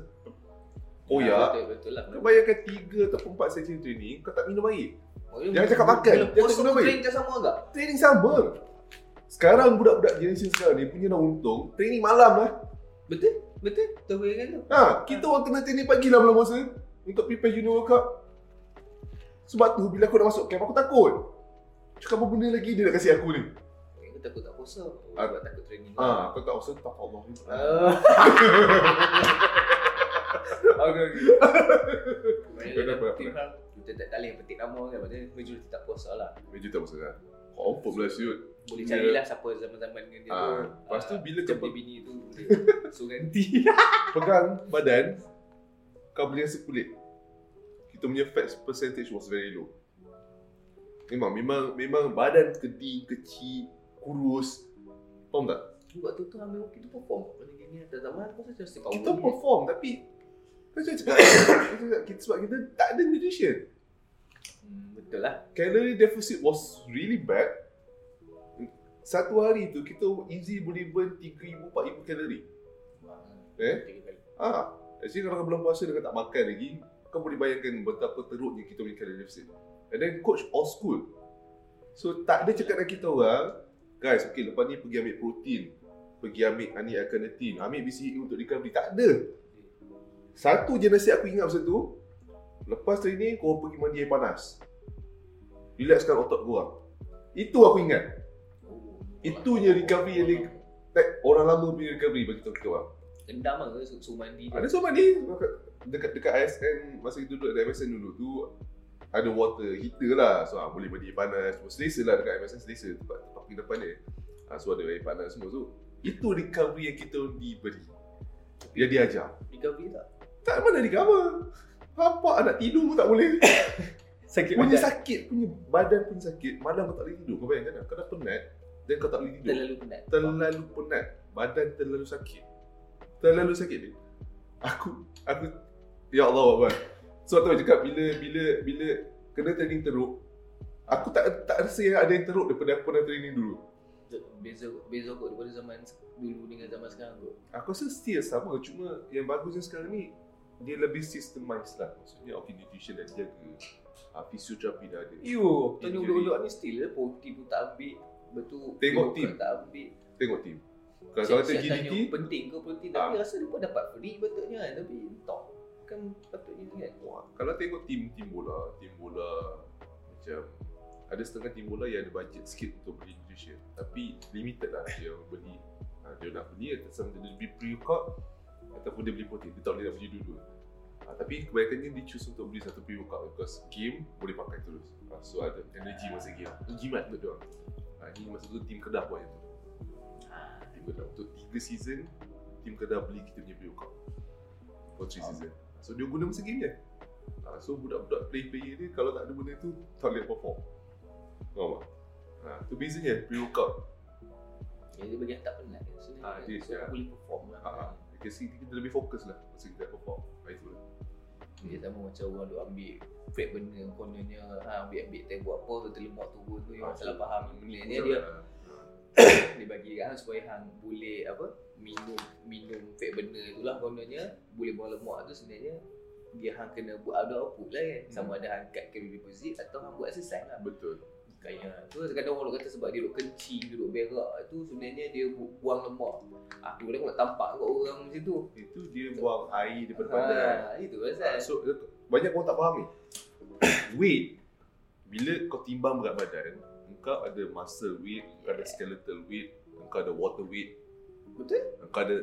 oh ya, betul lah. Kau bayangkan tiga atau empat sesi training, kau tak minum air. Oh, jangan cakap makan, jangan guna air. Training sama tak? Training sama. Sekarang budak-budak generasi sekarang ni punya nak untung, training malam lah. Betul? Betul? Kau bayangkan tu? Ha, kita orang kena training pagi lah belum masa untuk prepare junior World Cup. Sebab tu bila aku nak masuk camp, aku takut. Cakap apa benda lagi dia nak kasih aku ni. Aku takut tak puasa, aku takut training. Ha, aku tak puasa, tak Allah. Okey okey. Kenapa? Kita tak boleh petik nama kan. Maksudnya majoriti tak puasa lah. Majoriti tak puasa lah. Confirm lah siut. Boleh carilah siapa zaman-zaman dengan dia. Ah, lepas tu bila kau bini tu suganti. Pegang badan kau boleh rasa kulit. Kita punya fat percentage was very low. Memang memang memang badan kedi, kecil, kurus. Faham tak? Waktu tu ambil kita perform pada gini ada zaman aku rasa mesti kita perform tapi macam cakap, kita sebab kita tak ada nutrition. Hmm, betul lah. Calorie deficit was really bad. Satu hari tu kita easy boleh burn tiga ribu empat ribu kalori. Hmm. Eh? Ah, jadi kalau belum puasa dengan tak makan lagi, kau boleh bayangkan betapa teruknya kita punya calorie deficit. And then coach old school. So tak ada cakap dengan kita orang, guys, okey lepas ni pergi ambil protein, pergi ambil ani creatine, ambil B C A A untuk recovery. Tak ada. Satu je nasihat aku ingat pasal tu, lepas dari ni kau pergi mandi air panas, relaxkan otot korang. Itu aku ingat. Itunya recovery yang dia, orang lama punya recovery bagi kita orang. Dendam lah ke suruh mandi? Ada suruh mandi dekat dekat I S N masa kita duduk dekat I S N dulu tu ada water heater lah, so ha, boleh mandi air panas. Cuma selesa lah dekat I S N, selesa tempat pergi depan dia. Ha, so ada air panas semua tu. Itu recovery yang kita diberi. Dia diajar. Recovery tak? Tak mana recover. Bapak nak tidur pun tak boleh. Sakit punya badan. Sakit punya badan punya sakit. Malam kau tak boleh tidur. Kau bayangkan kau dah penat dan kau tak boleh tidur. Terlalu penat. Terlalu penat. Badan terlalu sakit. Terlalu sakit dia. Aku aku ya Allah abang. So aku cakap bila bila bila kena training teruk, aku tak tak rasa yang ada yang teruk daripada aku pernah training dulu. Beza beza kot daripada zaman dulu dengan zaman sekarang kot. Aku rasa still sama, cuma yang bagusnya sekarang ni dia lebih systemized lah. Maksudnya okay, nutrition dah jaga, uh, physiotherapy dah ada. Yo, tanya uluk-uluk ni still poti pun tak ambil. Betul. Tengok team tak ambil. Tengok team. Kalau kata G D T penting ke penting tak, tapi rasa dia dapat free patutnya kan, tapi tak kan patutnya kan. Wah, kalau tengok team team bola, team bola macam ada setengah team bola yang ada budget sikit untuk beli nutrition, tapi limited lah dia beli. Ha, dia nak beli ataupun dia beli pre-workout ataupun dia beli protein, dia tak boleh nak beli dua-dua. Ha, tapi kebanyakannya dia choose untuk beli satu pre-workout because game boleh pakai terus. Ha, so ada energy masa game, jimat untuk dia orang. Ha, ni masa tu team Kedah buat yang tu. Team Kedah untuk tiga season, team Kedah beli kita punya pre-workout for three season. So dia guna masa game je. Ha, so budak-budak play-player dia kalau tak ada benda tu, tak boleh perform. Faham tak? Ha, tu bezanya pre-workout. Jadi bagi yang tak penat kan? So, ha, dia so, ya. Boleh perform lah. Ha, ha. Okay, so kita lebih fokus lah masa kita perform. Itulah. Dia sama macam orang duk ambil fake benda, kononnya ha, ambil-ambil tak buat apa, tu terlebak turun tu yang ha, salah faham. Dia dia, dia, dia bagi kan supaya hang boleh apa minum minum fake benda tu lah kononnya, boleh buang lemak tu sebenarnya. Dia hang kena buat output lah kan. Sama hmm. ada hang cut calorie deposit atau hang buat exercise lah. Betul. Kaya tu kadang orang kata sebab dia duk kencing, duduk berak tu sebenarnya dia buang lemak. Aku kadang nak tampak kat orang macam tu. Itu dia buang air daripada badan. Ha, itu pasal. So banyak orang tak faham ni. Weight, bila kau timbang berat badan, engkau ada muscle weight, yeah. ada skeletal weight, engkau ada water weight. Betul? Engkau ada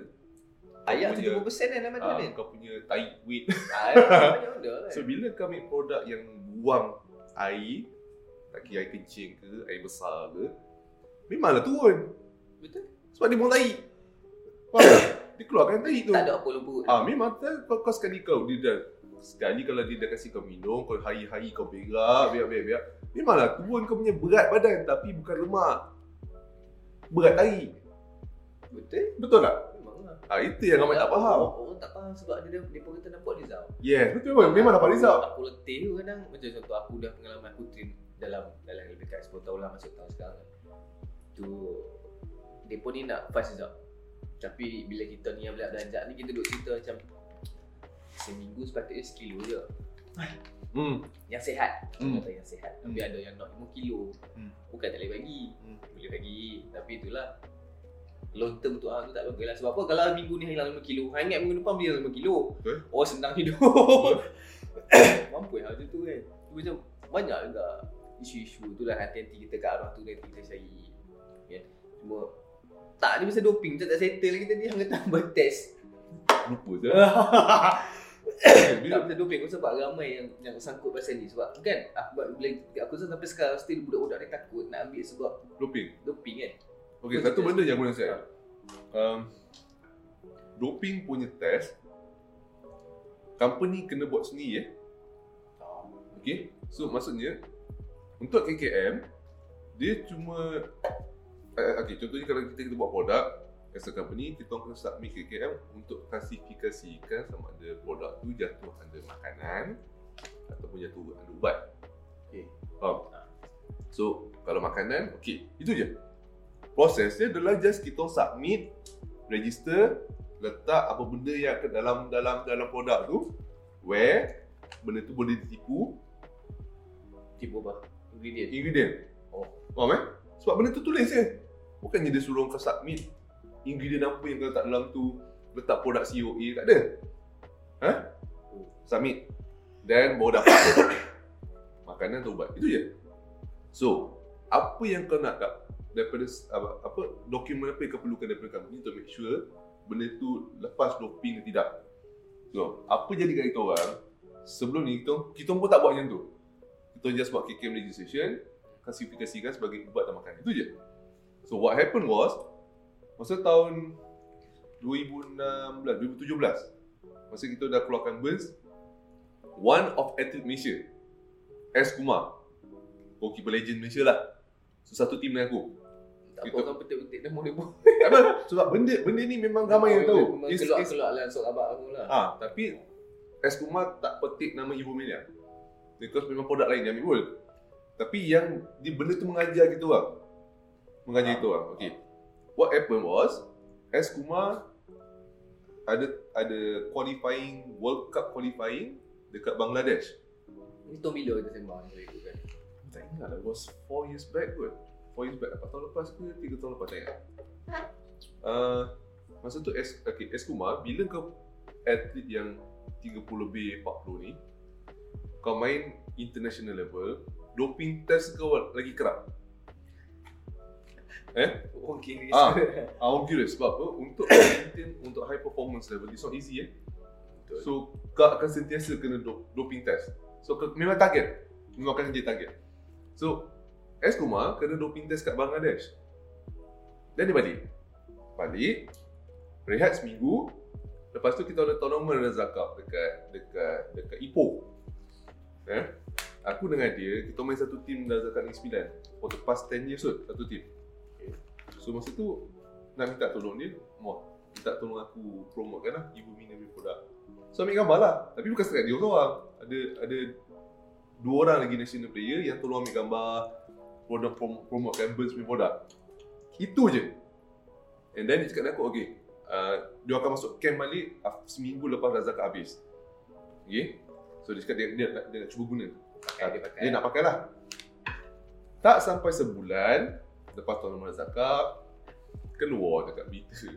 ayat tujuh puluh peratus kan dalam badan ni. Engkau punya tight weight. Ah, banyak benda lah. So bila kau ambil produk yang buang air, tak kira air kencing ke, air besar ke, memanglah turun. Betul? Sebab dia buang tahi. Dia keluarkan tahi tu. Tak ada apa lembut. Ah, memang tak, kau, kau sekali kau, dia dah sekali kalau dia dah kasi kau minum, kau hari-hari kau berak, berak-berak, memanglah turun kau punya berat badan, tapi bukan lemak. Berat tahi. Betul? Betul tak? Memanglah. Ah, itu yang ramai tak faham. Orang tak faham sebab dia, dia pun kata nampak result. Yes, betul memang. Memang nampak result. Aku letih tu kadang, macam contoh aku dah pengalaman aku train dalam dalam lebih kat sepuluh tahun lah, masuk tahun sekarang tu mereka ni nak fast result, tapi bila kita ni yang belak belanjak ni kita duduk cerita macam seminggu sepatutnya sekilo je hmm. yang sihat, hmm. kata yang sihat, tapi hmm. ada yang nak lima kilo hmm. bukan tak boleh bagi, hmm. boleh bagi, tapi itulah long term tu ah tu tak baguslah. Sebab apa kalau minggu ni hilang lima kilo, hang ingat minggu depan boleh lima kilo eh? Oh senang hidup mampu hal tu kan. Tu macam banyak juga isu-isu tu lah, hati-hati kita kat arah tu nanti kita cari kan. Cuma tak ni pasal doping tak settle kita ni, hang kena tambah test lupa tu tak pasal doping sebab ramai yang yang sangkut pasal ni. Sebab kan aku bila aku rasa sampai sekarang still budak-budak ni takut nak ambil sebab doping doping kan. Okey, satu benda yang aku nak cakap. Um, doping punya test company kena buat sendiri eh. Okey. So maksudnya untuk K K M dia cuma uh, okey, contohnya kalau kita kita buat produk as a company, kita kena submit K K M untuk klasifikasikan sama ada produk tu jatuh under makanan ataupun jatuh under ubat. Okey. Faham? So kalau makanan, okey, itu je. Proses dia adalah just kita submit, register, letak apa benda yang ke dalam dalam dalam produk tu, where benda tu boleh ditipu. Tipu apa? Ingredient. Ingredient. Oh, faham eh? Sebab benda tu tulis je. Bukannya dia suruh kau submit ingredient apa yang kau letak dalam tu, letak produk C O A, tak ada. Ha? Submit. dan baru dapat makanan atau ubat. Itu je. So, apa yang kau nak kat daripada apa dokumen apa yang kau perlukan daripada company untuk make sure benda tu lepas doping atau tidak. So, apa jadi kat kita orang, sebelum ni kita, kita pun tak buat macam tu. Kita just buat K K M legislation, klasifikasikan sebagai ubat dan makanan. Itu je. So, what happened was, masa tahun dua ribu enam belas, dua ribu tujuh belas, masa kita dah keluarkan Burns, one of athlete Malaysia, S. Kumar, goalkeeper legend Malaysia lah. So, satu team dengan aku. Tak apa, orang petik-petik dah boleh buat. Tak apa, sebab benda, benda ni memang ramai yang tahu. Memang kelak-kelak lah, so abang aku lah. Ha, tapi, S. Kumar tak petik nama Ibu Melia. Because memang produk lain yang ambil goal. Tapi yang, dia benda tu mengajar kita orang. Mengajar kita orang, okay. What happened was, S. Kumar ada ada qualifying, World Cup qualifying dekat Bangladesh. Ini tahun bila kita sembang ni tu kan? Tak ingat lah, it was four years back kot. four years back, empat tahun lepas ke tiga tahun lepas, tak ingat. Uh, masa tu S, okay, S. Kumar, bila kau atlet yang tiga puluh B, empat puluh ni, kau main international level, doping test kau lagi kerap. Eh? Orang kira ah, orang kira sebab apa? Untuk maintain, untuk high performance level, it's not easy eh. Betul. So, kau akan sentiasa kena do- doping test. So, kau memang target. Memang akan kerja target. So, S. Kumar kena doping test kat Bangladesh. Dan dia balik. Balik, rehat seminggu. Lepas tu, kita ada tournament Zakaf dekat, dekat, dekat Ipoh. Eh? Aku dengan dia, kita main satu team dah Zakaf Negeri Sembilan. For the past ten years kot, satu team. So masa tu nak minta tolong dia, Mor, minta tolong aku promote kan lah Ibu Mina punya produk. So ambil gambar lah, tapi bukan setakat dia seorang. Ada ada dua orang lagi national player yang tolong ambil gambar produk, promote kan Burns punya produk. Itu je. And then dia cakap dengan aku, okay, uh, dia akan masuk camp balik seminggu lepas dah zakat habis. Okay, so dia cakap dia, dia, dia, nak, dia nak cuba guna. Pakai, dia, pakai. Dia nak pakai lah. Tak sampai sebulan, lepas tahun nombor zakat, keluar dekat meter.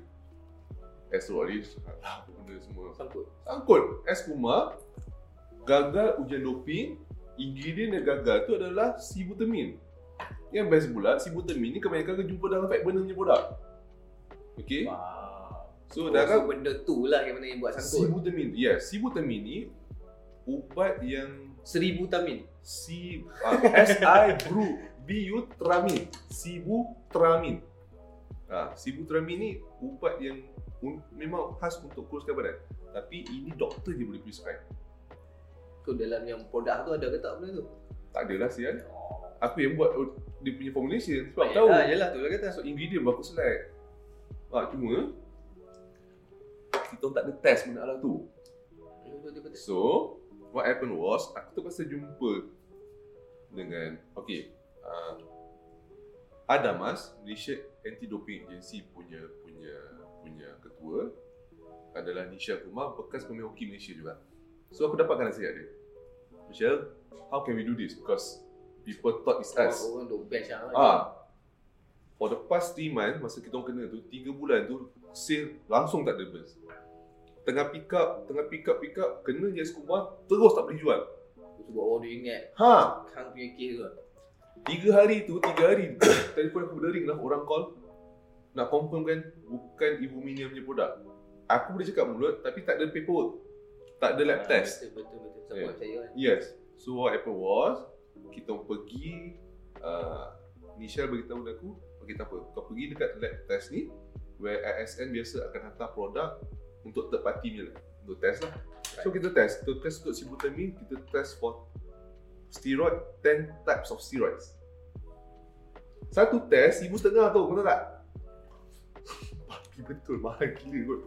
Asteroids, alah benda semua. Sangkut. Sangkut. S. Kumar gagal ujian doping, ingredient yang gagal tu adalah sibutamin. Yang best pula, sibutamin ni kebanyakan kita jumpa dalam fat burner punya produk. Okay? Wow. So, oh, dalam so benda tu lah yang mana yang buat sangkut. Sibutamin, yes. Yeah, sibutamin ni ubat yang... Seributamin. Si, uh, S I B U Tramin. Sibutamin. Ah, sibutamin ni ubat yang un, memang khas untuk kuruskan badan. Tapi ini doktor dia boleh prescribe. So dalam yang produk tu ada ke tak benda tu? Tak adalah sian. Aku yang buat dia punya formulation sebab tahu. Ah, yalah tu lah kata. So ingredient baru select. Ah, cuma kita tak ada test benda alat tu. So what happened was aku terpaksa jumpa dengan okey Uh, Adamas, Malaysia Anti-Doping Agency punya punya punya ketua adalah Nisha Kumar, bekas pemain hoki Malaysia juga. So aku dapatkan nasihat dia. Michelle, how can we do this? Because people thought it's us. Orang duk bash ah. Ah. For the past three months, masa kita orang kena tu, tiga bulan tu sale langsung tak ada burns. Tengah pick up, tengah pick up, pick up, kena Nisha Kumar terus tak boleh jual. Sebab orang dia ingat. Ha, hang punya case tu. Tiga hari tu, tiga hari tu, telefon aku berdering lah, orang call nak confirm kan, bukan Ibu Mina punya produk. Aku boleh cakap mulut, tapi tak ada paperwork, tak ada lab ah, test. Betul-betul, tak buat percaya kan. Yes, so what happened was, kita pergi, uh, Nisha beritahu aku, okay tak apa, kau pergi dekat lab test ni, where I S N biasa akan hantar produk untuk third party punya lah, untuk test lah. So kita test, kita test untuk sibutamin, kita test for steroid, ten types of steroids. Satu test, ibu tengah tu, kena tak? Bagi betul, mahal gila kot.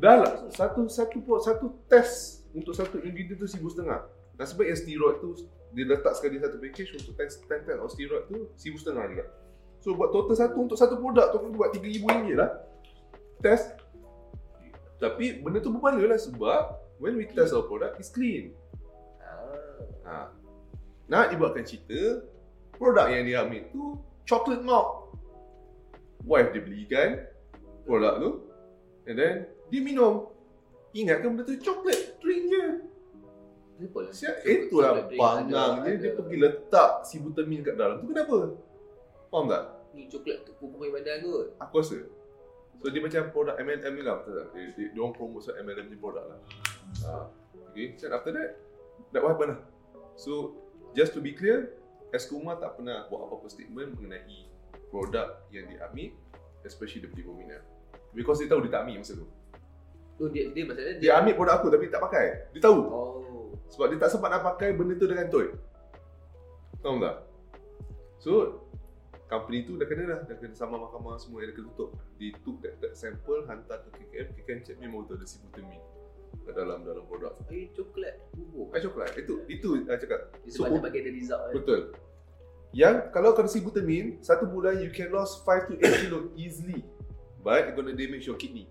Dah lah, satu, satu, satu test untuk satu ingredient tu, ibu setengah. Dan sebab yang steroid tu, dia letak sekali satu package untuk ten types of steroid tu, ibu setengah juga. So, buat total satu untuk satu produk tu, buat tiga ribu ringgit lah. Test. Tapi, benda tu berbaloi lah sebab when we test our product, it's clean. Ha. Nak dibuatkan cerita, produk yang dia ambil tu chocolate milk. Wife dia belikan produk tu, and then dia minum. Ingatkan benda tu chocolate drink je. Itulah panggang dia, dia pergi letak si butamin kat dalam tu kenapa? Faham tak? Ni coklat tu kumpul badan kot. Aku rasa. So dia macam produk M and M ni lah, betul tak? Dia, dia, dia orang promote M and M ni produk lah. Uh, okay, then after that, that what happened lah. So just to be clear, Eskumar tak pernah buat apa-apa statement mengenai produk yang diambil, especially daripada Bomina. Because dia tahu dia tak ambil masa tu. So dia, dia maksudnya dia, dia ambil produk aku tapi tak pakai. Dia tahu. Oh. Sebab dia tak sempat nak pakai benda tu dengan toy. Faham tak? So company tu dah kena dah, dah kena sama mahkamah semua yang dah kena tutup. Dia took that, that sample, hantar ke K K M, K K M check memang betul ada sibutamin dalam dalam produk. Eh coklat bubur. Eh coklat. Itu itu saya cakap. Itu so, banyak bagian dari result. Betul. Eh. Yang kalau kena sibutamin, satu bulan you can lose five to eight kilo easily. But it's gonna damage your kidney.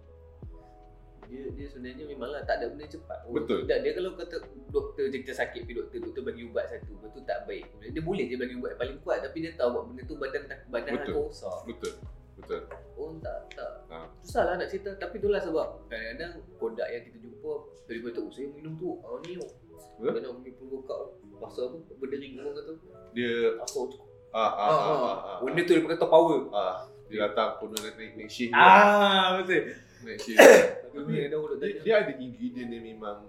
Dia dia sebenarnya memanglah tak ada benda cepat. Oh, betul. Tidak, dia kalau kata doktor je kita sakit pergi doktor, doktor bagi ubat satu, benda tu tak baik. Dia boleh je bagi ubat yang paling kuat tapi dia tahu buat benda tu badan tak badan akan rosak. Betul. Betul. Oh tak tak. Ha. Susahlah nak cerita tapi itulah sebab kadang-kadang produk yang kita jumpa daripada tu saya minum tu. Ah ni. Kena minum pulgokat. Pasal apa? Berdering orang kata. Dia asal tu. Ah ah ah. ah, ah, ah. Benda tu dia pakai top power. Ah. Dia datang pun nak naik shift. Ah betul. Naik shift. Tapi ada orang dia, dia ada ingredient dia memang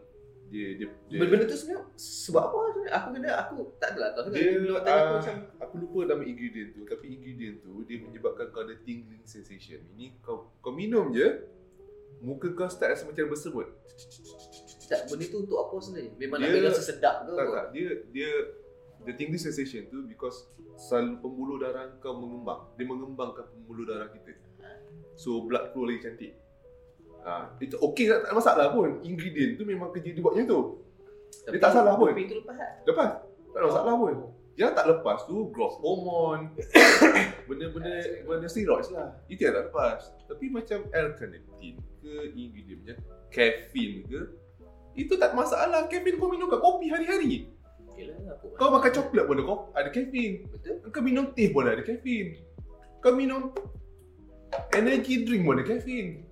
dia dia, dia benda tu sebenarnya sebab apa aku kena aku tak adalah tahu dia, dia tanya aku macam aku lupa nama ingredient tu tapi ingredient tu dia menyebabkan kau ada tingling sensation. Ini kau kau minum je muka kau start rasa macam bersemut. Tak benda tu untuk apa sebenarnya? Memang dia, nak bagi rasa sedap ke? Tak tak dia dia the tingling sensation tu because sel pembuluh darah kau mengembang. Dia mengembangkan pembuluh darah kita. So blood flow lagi cantik. Ha, itu okey tak, tak ada masalah pun. Ingredient tu memang kerja dia buat macam tu. Dia tak salah pun. Tapi tu lepas tak? Lepas. Tak ada masalah pun. Yang tak lepas tu growth hormone. Benda-benda benda steroids lah. Itu yang tak lepas. Tapi macam L-carnitine ke ingredient macam caffeine ke itu tak masalah. Caffeine kau minum kat kopi hari-hari. Okeylah. Kau makan coklat pun ada kau ada caffeine. Betul? Kau minum teh pun ada caffeine. Kau minum energy drink pun ada caffeine.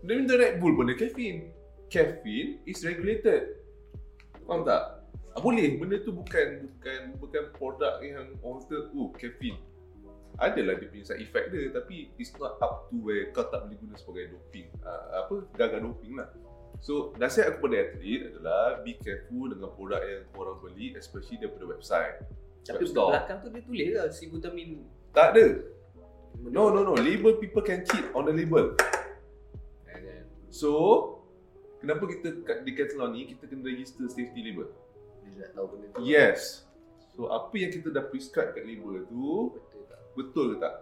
Dia minta Red Bull pun ada caffeine. Caffeine is regulated. Faham tak? Boleh, benda tu bukan bukan bukan produk yang orang kata, oh caffeine adalah dia punya side effect dia tapi it's not up to where kau tak boleh guna sebagai doping uh, apa, gagal doping lah. So, nasihat aku pada atlet adalah be careful dengan produk yang korang beli especially daripada website. Tapi web belakang tu dia tulis lah sibutamin. Tak ada. No, no, no. Label people can cheat on the label. So, kenapa kita di Decathlon ni, kita kena register safety label. Dia nak tahu benda tu. Yes. So, apa yang kita dah prescribe kat label tu, betul tak? Betul ke tak?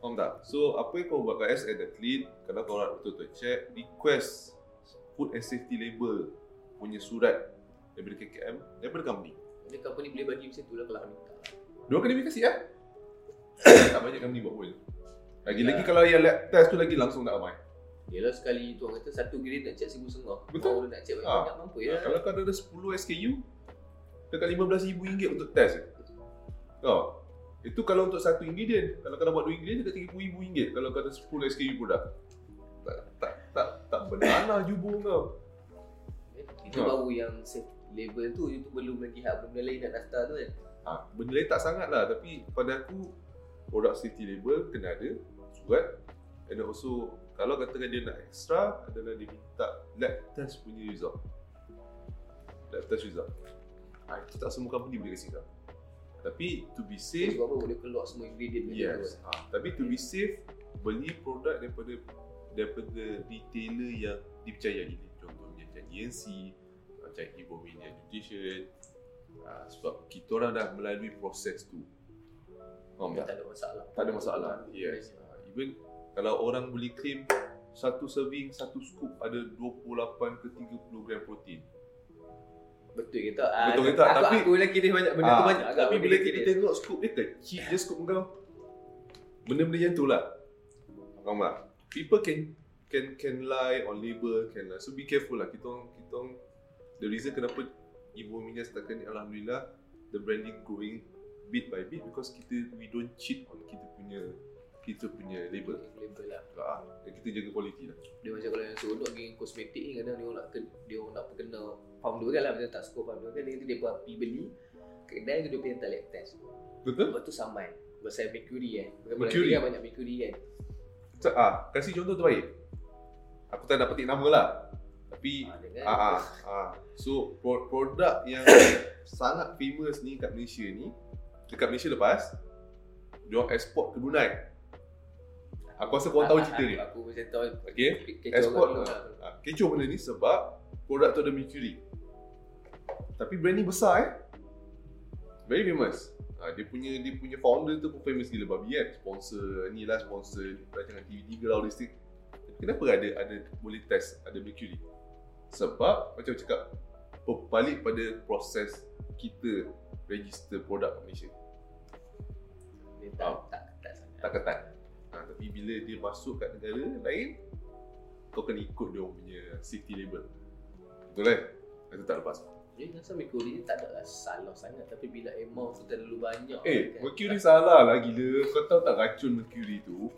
Faham tak? So, apa yang kau buat kat as an athlete, kalau kau nak betul-betul check, request food and safety label punya surat daripada K K M, daripada company. Jadi, company boleh bagi macam tu lah kalau minta. Dia kena bagi kasih lah. Tak banyak company buat pun. Lagi-lagi ya. Kalau yang lab test tu lagi langsung tak ramai. Yelah sekali tu orang kata satu grade nak check seribu sengah. Betul. Kalau nak check banyak-banyak mampu ya. Kalau kau ada sepuluh S K U dekat lima belas ribu ringgit untuk test. Oh. Itu kalau untuk satu ingredient. Kalau kau buat dua ingredient dekat tiga puluh ribu ringgit kalau kau ada sepuluh S K U produk. Tak tak tak tak benarlah jubur kau. Itu ha. Baru yang safe label tu itu belum lagi hak benda lain nak daftar tu kan. Ha, benda lain tak sangatlah tapi pada aku produk safety label kena ada surat and also kalau katakan dia nak extra adalah dia minta lab test punya result. Lab test result. Ah, itu tak semua company boleh kasi kau. Tapi to be safe sebab apa boleh keluar semua ingredient dia. Yes. Ah, tapi to be safe beli produk daripada daripada retailer yang dipercayai. Contohnya macam E N C, macam Ibomania Nutrition. Ah, sebab kita orang dah melalui proses tu. Oh, tak ada masalah. Tak ada masalah. Yes. Ah, even kalau orang boleh claim satu serving, satu scoop ada dua puluh lapan ke tiga puluh gram protein. Betul ke tak? Betul ke tak? Aku, tapi, aku boleh kira banyak benda aa, tu banyak agak. Tapi bila kita tengok scoop dia kecil je scoop kau. Benda-benda yang tu lah. Faham tak? People can can can lie on label, can lie. So be careful lah. Kita orang, kita orang, the reason kenapa Ibomania setakat ni alhamdulillah the branding growing bit by bit because kita we don't cheat on kita punya kita punya label label lah. Ah, kita jaga kualiti lah. Dia macam kalau yang seronok dengan kosmetik ni kadang dia orang nak dia orang nak perkenal faham dia orang lah macam tak score faham dia orang. Dia kata dia pergi beli kedai dia punya intellect test. Betul? Lepas tu saman. Pasal mercury kan. Mercury kan banyak mercury kan. So, ah, kasih contoh terbaik. Aku tak dapat petik nama lah. Tapi ah, ah, ah. So pro- produk yang sangat famous ni kat Malaysia ni, dekat Malaysia lepas diorang export ke Brunei. Aku rasa korang tahu cerita ni. Aku macam tahu. Okay, export lah. Kecoh benda ni sebab produk tu ada mercury. Tapi brand ni besar eh. Very famous. Dia punya dia punya founder tu pun famous gila babi kan. Sponsor ni lah, sponsor rancangan T V tiga lah, holistik. Kenapa ada ada boleh test ada mercury? Sebab macam cakap, balik pada proses kita register produk Malaysia. Dia tak, ah, tak ketat sangat. Tak ketat. Ha, tapi bila dia masuk kat negara lain, kau kena ikut dia punya safety label. Betul kan? Itu tak lepas. Dia rasa mercury ni tak ada salah sangat. Tapi bila amount tu terlalu banyak. Eh, kan? Mercury tak salah lah gila. Kau tahu tak racun mercury tu?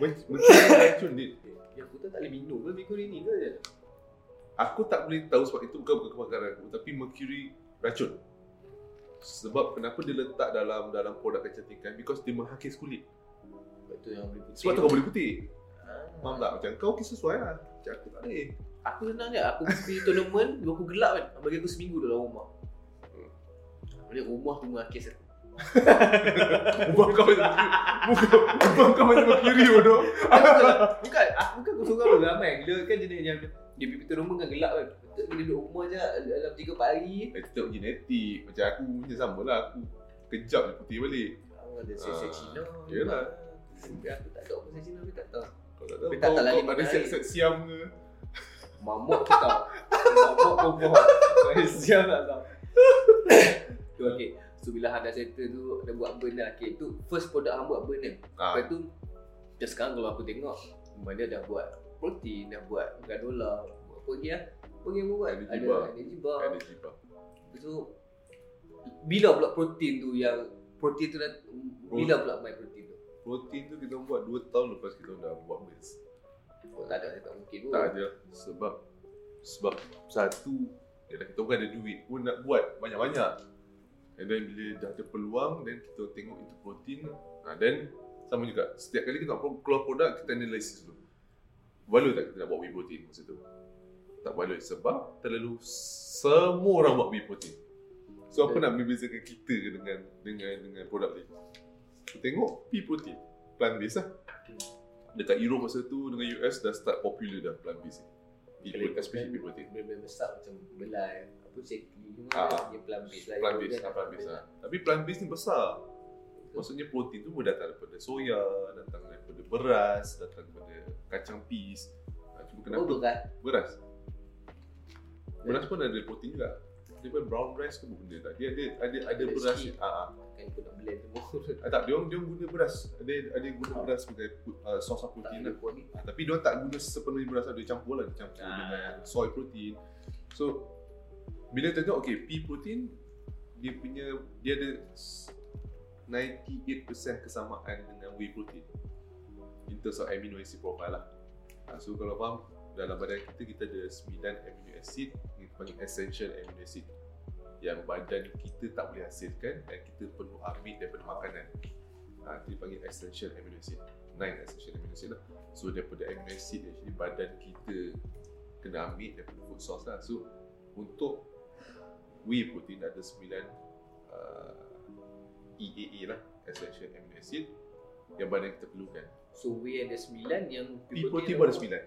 Mercury racun dia. Yang aku tak boleh minum ke mercury ni ke je? Aku tak boleh tahu sebab itu bukan bukan kebakaran aku. Tapi mercury racun. Sebab kenapa dia letak dalam dalam produk kecantikan? Because dia menghakis kulit. Sebab tu yang boleh putih. Sebab tu kau boleh putih. Ah. Faham tak? Macam kau okey sesuai lah. Macam aku tak boleh. Aku senang je. Aku pergi tournament, aku gelap kan. Bagi aku seminggu dalam rumah. Balik rumah tu menghakis aku. Rumah kau macam mercury. Rumah kau macam mercury bodoh. Bukan. Bukan aku sorang pun ramai. Gila kan jenis yang dia pergi tournament kan gelap kan. Kita duduk rumah je dalam tiga empat hari. Kita tengok genetik. Macam aku macam sama lah. Aku kejap je putih balik. Oh, ada sesi Cina. Yelah. Aku tak tahu pasal Cina, aku tak tahu. Kau tak tahu? Kau, kau, kau tak ada set-set siam ke? Mamuk tu tahu. Mamuk kau buat. Kau siam tak tahu. Okay. So, bila Han dah settle tu, dah buat burn dah. Okay, tu first product Han buat burn kan. Lepas tu, macam sekarang kalau aku tengok, mana dah buat protein, dah buat granola, buat apa lagi lah. Pergi buat ada energy bar. Energy bar. So bila pula protein tu yang protein tu dah Pro- bila pula main protein tu? Protein tu kita buat dua tahun lepas kita dah buat base. Oh, tak ada tak mungkin pun. Tak ada sebab sebab satu ialah kita bukan ada duit pun nak buat banyak-banyak. And then bila dah ada peluang then kita tengok itu protein. Nah, then sama juga setiap kali kita nak keluar produk kita analisis dulu. Value tak kita nak buat whey protein masa tu? Tak boleh sebab terlalu semua orang buat whey protein. So apa yeah. Nak membezakan kita dengan dengan dengan produk lain? Kita tengok whey protein, plant based lah. Dekat Europe masa tu dengan U S dah start popular dah plant based. Especially whey protein. Benda-benda besar macam belai, apa sekali semua ah, dia plant based lah. Plant based, plant based lah. Tapi plant based ni besar. Maksudnya protein tu datang daripada soya, datang daripada beras, datang daripada kacang peas. Cuma kenapa? Oh, beras. Beras pun ada protein juga. Dia pun brown rice ke benda tak? Dia ada ada ada, ada beras. Ah ah. Kan kena blend semua. Tak, dia dia guna beras. Dia ada guna ah. beras sebagai uh, sos protein. Lah. Ah, tapi dia tak guna sepenuhnya beras, dia campur lah, dia campur ah. dengan soy protein. So bila tengok okey, pea protein dia punya dia ada ninety-eight percent kesamaan dengan whey protein. In terms of amino acid profile lah. Ah, so kalau faham dalam badan kita, kita ada sembilan amino acid yang dipanggil essential amino acid yang badan kita tak boleh hasilkan dan kita perlu ambil daripada makanan. Ha, itu dipanggil essential amino acid, nine essential amino acid lah. So daripada amino acid actually badan kita kena ambil daripada food source lah. So untuk whey protein ada sembilan uh, E A A lah, essential amino acid yang badan kita perlukan. So whey ada sembilan, yang pea protein ada sembilan.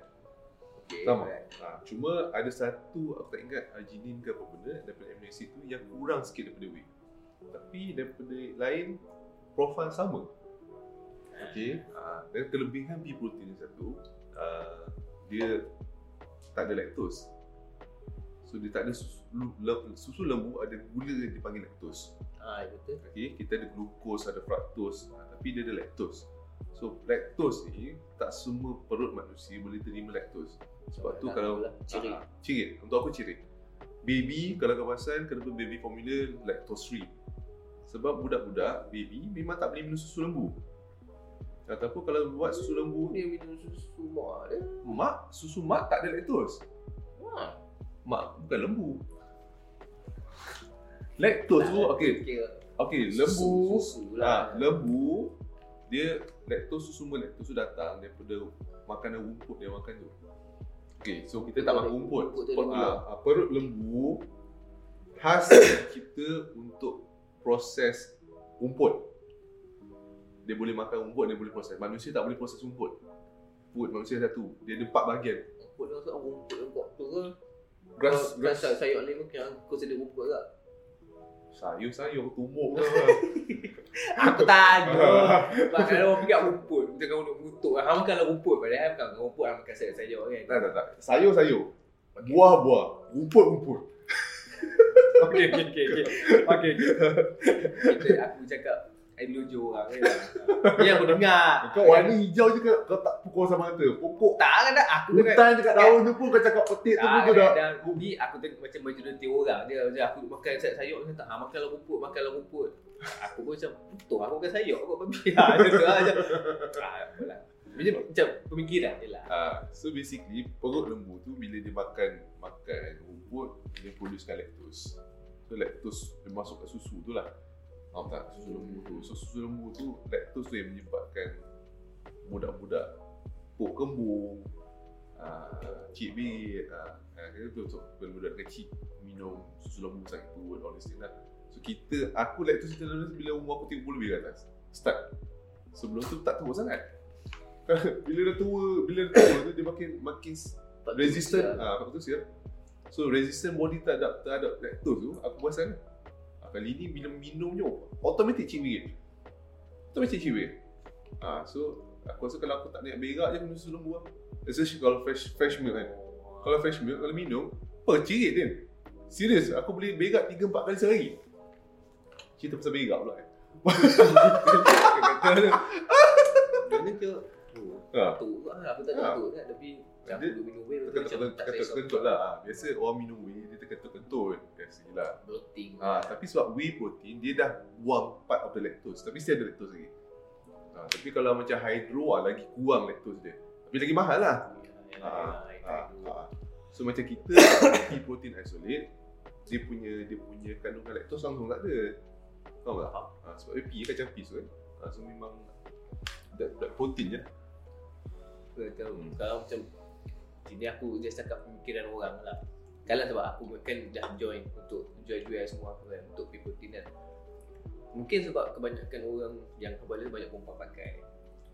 Okay, sama. Right. Ha, cuma ada satu aku tak ingat arginin ke apa benda daripada amino acid tu yang kurang sikit daripada whey. Tapi daripada lain profil sama. Okey. Ah ha, dan kelebihan pea protein ni satu, uh, dia tak ada laktos. So dia tak ada susu, le, susu lembu ada gula yang dipanggil laktos. Ah ha, betul. Okey, kita ada glukos, ada fruktos, ha, tapi dia ada laktos. So laktos ni tak semua perut manusia boleh terima laktos. Sebab tu kalau cirit. Ah, cirit. Untuk aku cirit. Baby kalau kawasan kenapa baby formula lactose free? Sebab budak-budak baby memang tak boleh minum susu lembu. Ataupun kalau buat susu lembu dia minum susu mak dia. Mak, susu mak tak ada laktos. Ha. mak bukan lembu. Lactose tu okey. Okey, lembu. Ah, lembu dia lactose tu semua lactose tu datang daripada makanan rumput dia makan tu. Okey, so kita tak makan rumput. Ah, perut lembu khas kita untuk proses rumput. Dia boleh makan rumput, dia boleh proses. Manusia tak boleh proses rumput. Perut manusia satu. Dia ada empat bahagian. Rumput dia maksudnya rumput yang buat apa ke? Grass, grass. Sayur ni pun kau sedia rumput tak? Sayur-sayur tumbuh ke? Aku tak ada. Makan orang pergi kat rumput. Macam orang nak butuh. Hang makanlah rumput. Padahal bukan rumput, hang makan sayur-sayur kan? Tak, tak, tak. Sayur-sayur. Okay. Buah-buah. Rumput-rumput. Okey, okey, okey. Okey, okey. Aku cakap air lojo orang kan. Ya, aku dengar. Kau warna hijau je kau, kau tak pukul sama kata. Pokok tak kan dah. Aku hutan dekat daun tu pun kau cakap petik tu pun kau dah. Ni aku tengok macam majoriti orang dia macam aku makan sayur macam tak. Makanlah rumput, makanlah rumput. Aku pun macam betul aku makan sayur aku babi. Ha macam apalah. Macam pemikiran je lah. So basically perut lembu tu bila dia makan makan rumput dia producekan lactose. So lactose dia masuk kat susu tu lah. Faham tak? Susu lembu tu. So susu lembu tu, lactose tu yang menyebabkan budak-budak pok kembung, uh, cik berit, uh, kata tu so, budak-budak kecil minum susu lembu sakit perut, all this thing lah. So kita, aku lactose intolerance bila umur aku tiga puluh lebih ke atas. Start. Sebelum tu tak tua sangat. Bila dah tua, bila dah tua tu dia makin makin resistant. Ah, apa tu sih? So resistant body tak ada terhadap lactose tu, aku perasan. Kali ni bila minum je, automatik cik berit. Automatik cik berit. Ha, so, aku rasa kalau aku tak nak berak je, minum susu lembu lah. Especially kalau fresh, fresh milk kan. Kalau fresh milk, kalau minum, apa cirit kan? Serius, aku boleh berak tiga empat kali sehari. Cerita pasal berak pula kan. Mana tu? Ketuk tu lah, aku tak ketuk kan. Tapi, aku duduk minum whey, terketuk-ketuk lah. Biasa orang minum whey, dia terketuk-ketuk. Biasalah. Bloating. Ha, tapi sebab whey protein, dia dah buang part of the lactose. Tapi still ada lactose lagi. Ha, tapi kalau macam hydro lah, lagi kurang lactose dia. Tapi lagi mahal lah. Ha, ha, ha. So macam kita, whey protein isolate, dia punya dia punya kandungan lactose langsung tak ada. Faham tak? Ha, sebab dia pee kacang pee tu kan. Ha, so memang that, that protein je. Kalau, hmm. kalau macam ini aku just cakap pemikiran orang lah. Kalau sebab aku kan dah join untuk join-join semua kan, untuk people team kan. Mungkin sebab kebanyakan orang yang kebala banyak perempuan pakai.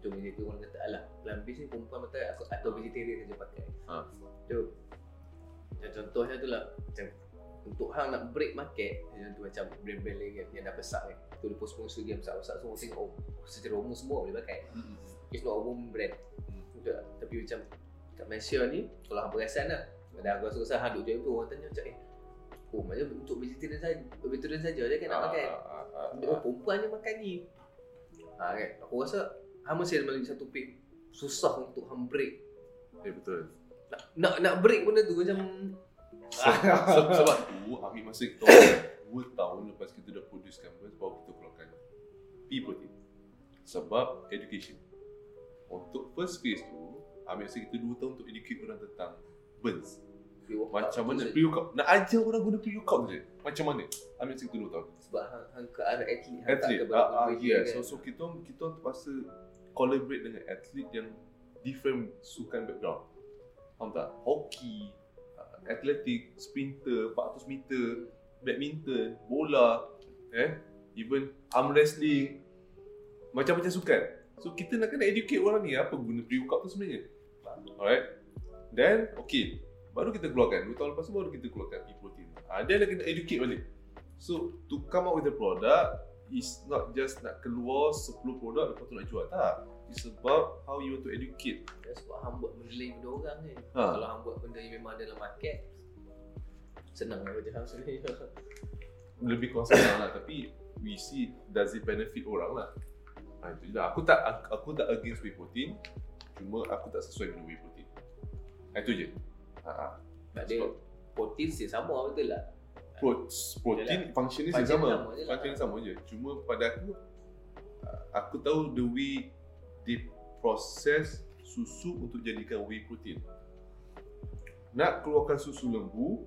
Cuma dia orang kata alah, plant-based ni perempuan betul atau vegetarian saja pakai. Ha. So, contohnya tu lah macam untuk hang nak break market, contoh macam brand-brand lain yang dah besar kan. Tu dia post sponsor dia besar-besar semua tengok oh, secara umum semua boleh pakai. Hmm. It's not a woman brand. Tak, tapi macam kat Malaysia ni, kalau hang perasan lah dah aku rasa-rasa hang duduk jauh tu, orang tanya macam eh oh macam untuk vegetarian saja, vegetarian saja je kan nak ah, makan ah, ah, oh, perempuan je makan ni ha, kan? Aku rasa hang masih ada satu topik susah untuk hang break eh, betul nak, nak nak break benda tu macam so, sebab tu, ambil masa kita dua tahun lepas kita dah producekan brand baru kita keluarkan P-protein sebab education. Untuk first phase tu, ambil masa kita dua tahun untuk educate orang tentang burns. Macam mana pre-workout, nak ajar orang guna pre-workout je. Macam mana, ambil masa kita dua tahun. Sebab hang ke arah atlet, hang tak ke berapa-apa yeah. So, so kita, kita terpaksa collaborate dengan atlet yang different sukan background. Faham tak? Hoki, atletik, sprinter, empat ratus meter, badminton, bola, eh, even arm wrestling. Macam-macam sukan. So kita nak kena educate orang ni apa guna pre-workout tu sebenarnya. Alright. Then okay, baru kita keluarkan. dua tahun lepas tu baru kita keluarkan P-protein. Ah, dia nak kena educate balik. So to come out with a product is not just nak keluar sepuluh produk lepas tu nak jual. Tak. It's about how you want to educate. Ya, sebab hang buat benda lain benda orang kan. Ha. Kalau hang buat benda yang memang dalam market senang nak kerja hang sendiri. Lebih kurang senang lah tapi we see does it benefit orang lah. Ha, itu je lah. Aku tak, aku, aku tak against whey protein. Cuma aku tak sesuai dengan whey protein. Ha, itu je. Ha, tak ada protein still sama betul lah. Pro, protein function dia still sama. Function dia sama je. Cuma pada aku, aku tahu the way they process susu untuk jadikan whey protein. nak keluarkan susu lembu,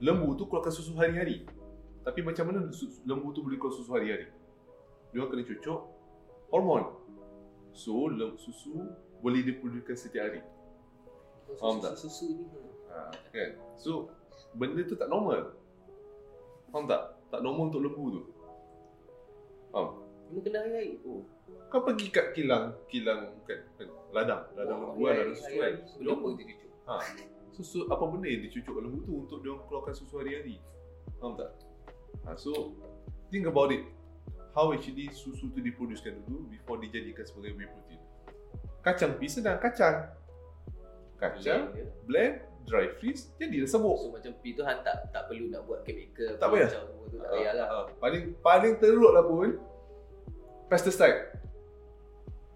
lembu tu keluarkan susu hari-hari. Tapi macam mana lembu tu boleh keluar susu hari-hari? Dia kena cucuk hormon. So, susu boleh diproduksi setiap hari. Faham tak? Susu ni ha, kan? So, benda tu tak normal. Faham tak? Tak normal untuk lembu tu. Faham? Kamu kena hari-hari? Oh. Kau pergi kat kilang, kilang kan? Ladang, ladang oh, lembu kan, ladang susu kan? Lembu dia cucuk. Ha. Susu, apa benda yang dicucuk lembu tu untuk dia keluarkan susu hari-hari. Faham tak? Ha, so, think about it. How actually susu tu diproduksikan dulu before dijadikan sebagai whey protein. Kacang pea senang, kacang. Kacang, yeah, blend, dry freeze, jadi dah sebuk. So macam pea tu Han tak, tak perlu nak buat chemical. Tak payah. Tu, tak payah lah. Uh, uh, paling, paling teruk lah pun, pesticide.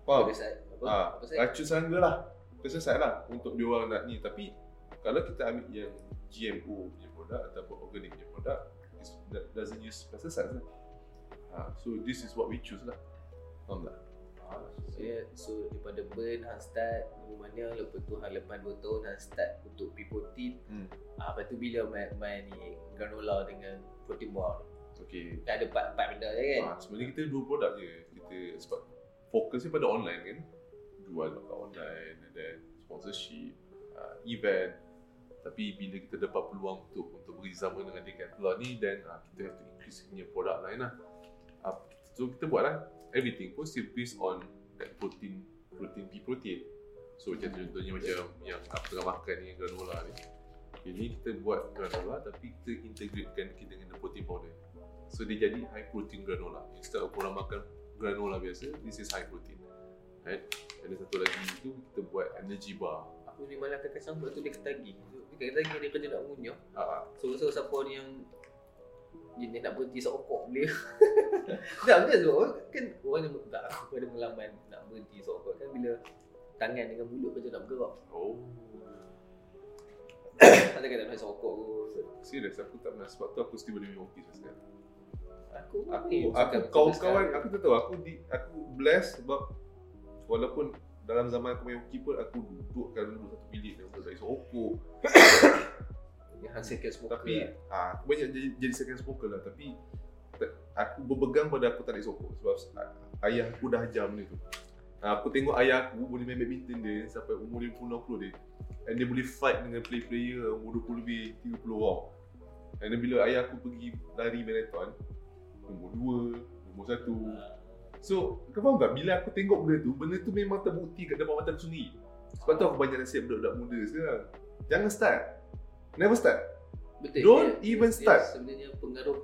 Faham? Pesticide. Apa? Uh, racun serangga lah. Pesticide lah untuk diorang nak ni. Tapi, kalau kita ambil yang G M O punya produk ataupun organic punya produk, that doesn't use pesticides lah. Ha, so this is what we choose lah. Faham tak? Ah, so, yeah, so daripada burn, Han start mana, lepas tu Han lepas dua tahun Han start untuk P fourteen. hmm. Ah, lepas tu bila main, main ni granola dengan protein bar. Okay. Dah ada empat benda je kan? Ah, sebenarnya kita dua produk je. Kita sebab fokus ni pada online kan? Jual kat online and then sponsorship, uh, event. Tapi bila kita dapat peluang untuk untuk berizama dengan Decathlon ni, then uh, kita have to increase punya produk lain lah. So kita buatlah everything pun still based on that protein, protein pea protein. So macam contohnya macam yang aku tengah makan ni, granola ni. Okay, ni kita buat granola tapi kita integratekan kita dengan protein powder. So dia jadi high protein granola. Instead of orang makan granola biasa, this is high protein. Right? Ada satu lagi tu kita buat energy bar. Aku ni malah kakak sambut tu dia ketagi. Dia ketagi dia kerja nak munyah. Ha. So so siapa ni yang dia nak berhenti sokok boleh. Tak betul sebab kan orang yang tak, aku ada pengalaman nak berhenti sokok kan bila tangan dengan mulut macam nak bergerak. Oh. Tak ada kata nak sokok ke. Serius aku tak pernah, sebab tu aku still boleh hoki sekarang. Aku aku, aku kawan-kawan aku tu tahu aku di, aku blessed sebab walaupun dalam zaman aku main hoki pun aku dudukkan dulu satu bilik dengan pasal sokok. Yang second smoker tapi lah. Ha, banyak jadi, jadi second smoker lah. Tapi tak, aku berpegang pada aku tak nak sokok. Sebab ayah aku dah ajar benda tu. ha, Aku tengok ayah aku boleh main badminton dia sampai umur lima puluh enam puluh dia. And dia boleh fight dengan player-player umur dua puluh lebih, tiga puluh orang. And then bila ayah aku pergi lari marathon umur dua, umur satu. So, kau faham tak? Bila aku tengok benda tu, benda tu memang terbukti kat depan mata aku sendiri. Sebab tu aku banyak nasihat budak-budak muda sekarang. Jangan start. Never start. Betul. Don't dia, even dia start. Sebenarnya pengaruh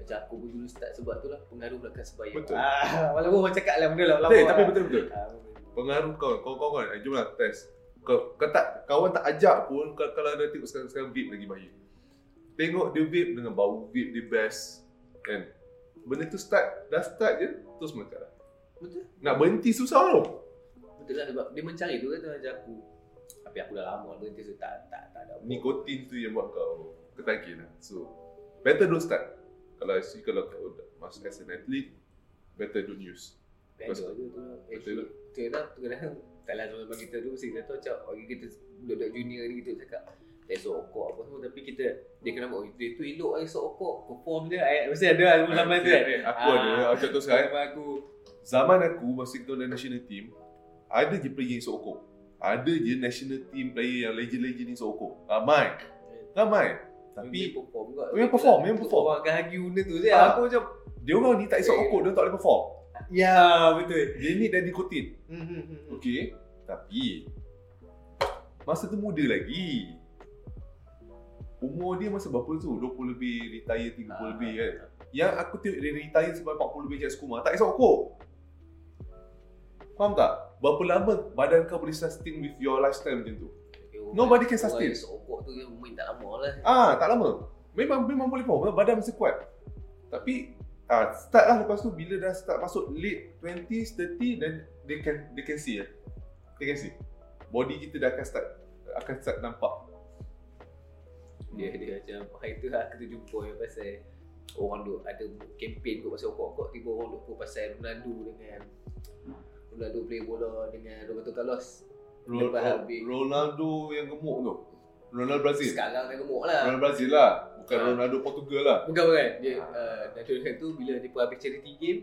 macam aku pun dulu start sebab tu lah pengaruh belakang sebaya. Betul. Ah, walaupun orang cakap lah benda lama-lama. Betul, tapi betul-betul. Ah, pengaruh kau, kawan-kawan, jomlah test. Kau, kau tak, kawan tak ajak pun kalau ada tengok sekarang-sekarang vape lagi bahaya. Tengok dia vape dengan bau vape dia best. Kan? Benda tu start, dah start je terus melekat lah. Betul. Nak berhenti susah tu. Betul lah sebab dia mencari tu kan tu ajak aku. Tapi aku dah lama berhenti so tak tak tak ada apa. Nikotin tu yang buat kau ketagih lah. So better don't start. Kalau si kalau kau masuk as an athlete, better don't use. Better tu lah. Betul lah. Tu kadang taklah zaman kita dulu mesti kita tahu macam orang kita budak-budak junior ni kita cakap esok okok apa semua tapi kita dia kena buat dia tu elok esok okok perform dia eh mesti ada zaman tu kan. Aku ada contoh sekarang aku zaman aku masih ketua national team ada je pergi esok okok. Ada je national team player yang legend-legend ni sokong. Ramai. Ramai. Tapi memang perform juga. Memang perform, memang perform. Orang akan argue benda tu je. Ha. Aku macam dia orang ni tak esok okok, dia tak boleh perform. Ya, betul. Dia ni dah dikotin. Okey. Tapi masa tu muda lagi. Umur dia masa berapa tu? dua puluh lebih, retire tiga puluh ha. lebih kan. Yang aku tengok dia retire sampai empat puluh lebih je sekumar, tak esok okok. Faham tak? Berapa lama badan kau boleh sustain with your lifestyle macam tu? Okay, nobody can sustain. Sokok tu dia main tak lama lah. Ah, tak lama. Memang memang boleh power, badan masih kuat. Tapi ah, start lah lepas tu bila dah start masuk late twenties, thirty then they can they can see. Eh? They can see. Body kita dah akan start akan start nampak. Dia dia macam hari tu lah aku jumpa yang pasal orang duk ada kempen kot pasal okok-okok tiba orang duk pasal Ronaldo dengan Ronaldo play bola dengan Roberto Carlos. Ronaldo, Ronaldo yang gemuk tu. Ronaldo Brazil. Sekarang dah gemuk lah. Ronaldo Brazil lah. Bukan ha. Ronaldo Portugal lah. Bukan bukan. Dia ha. uh, National tu bila dia pun habis charity game,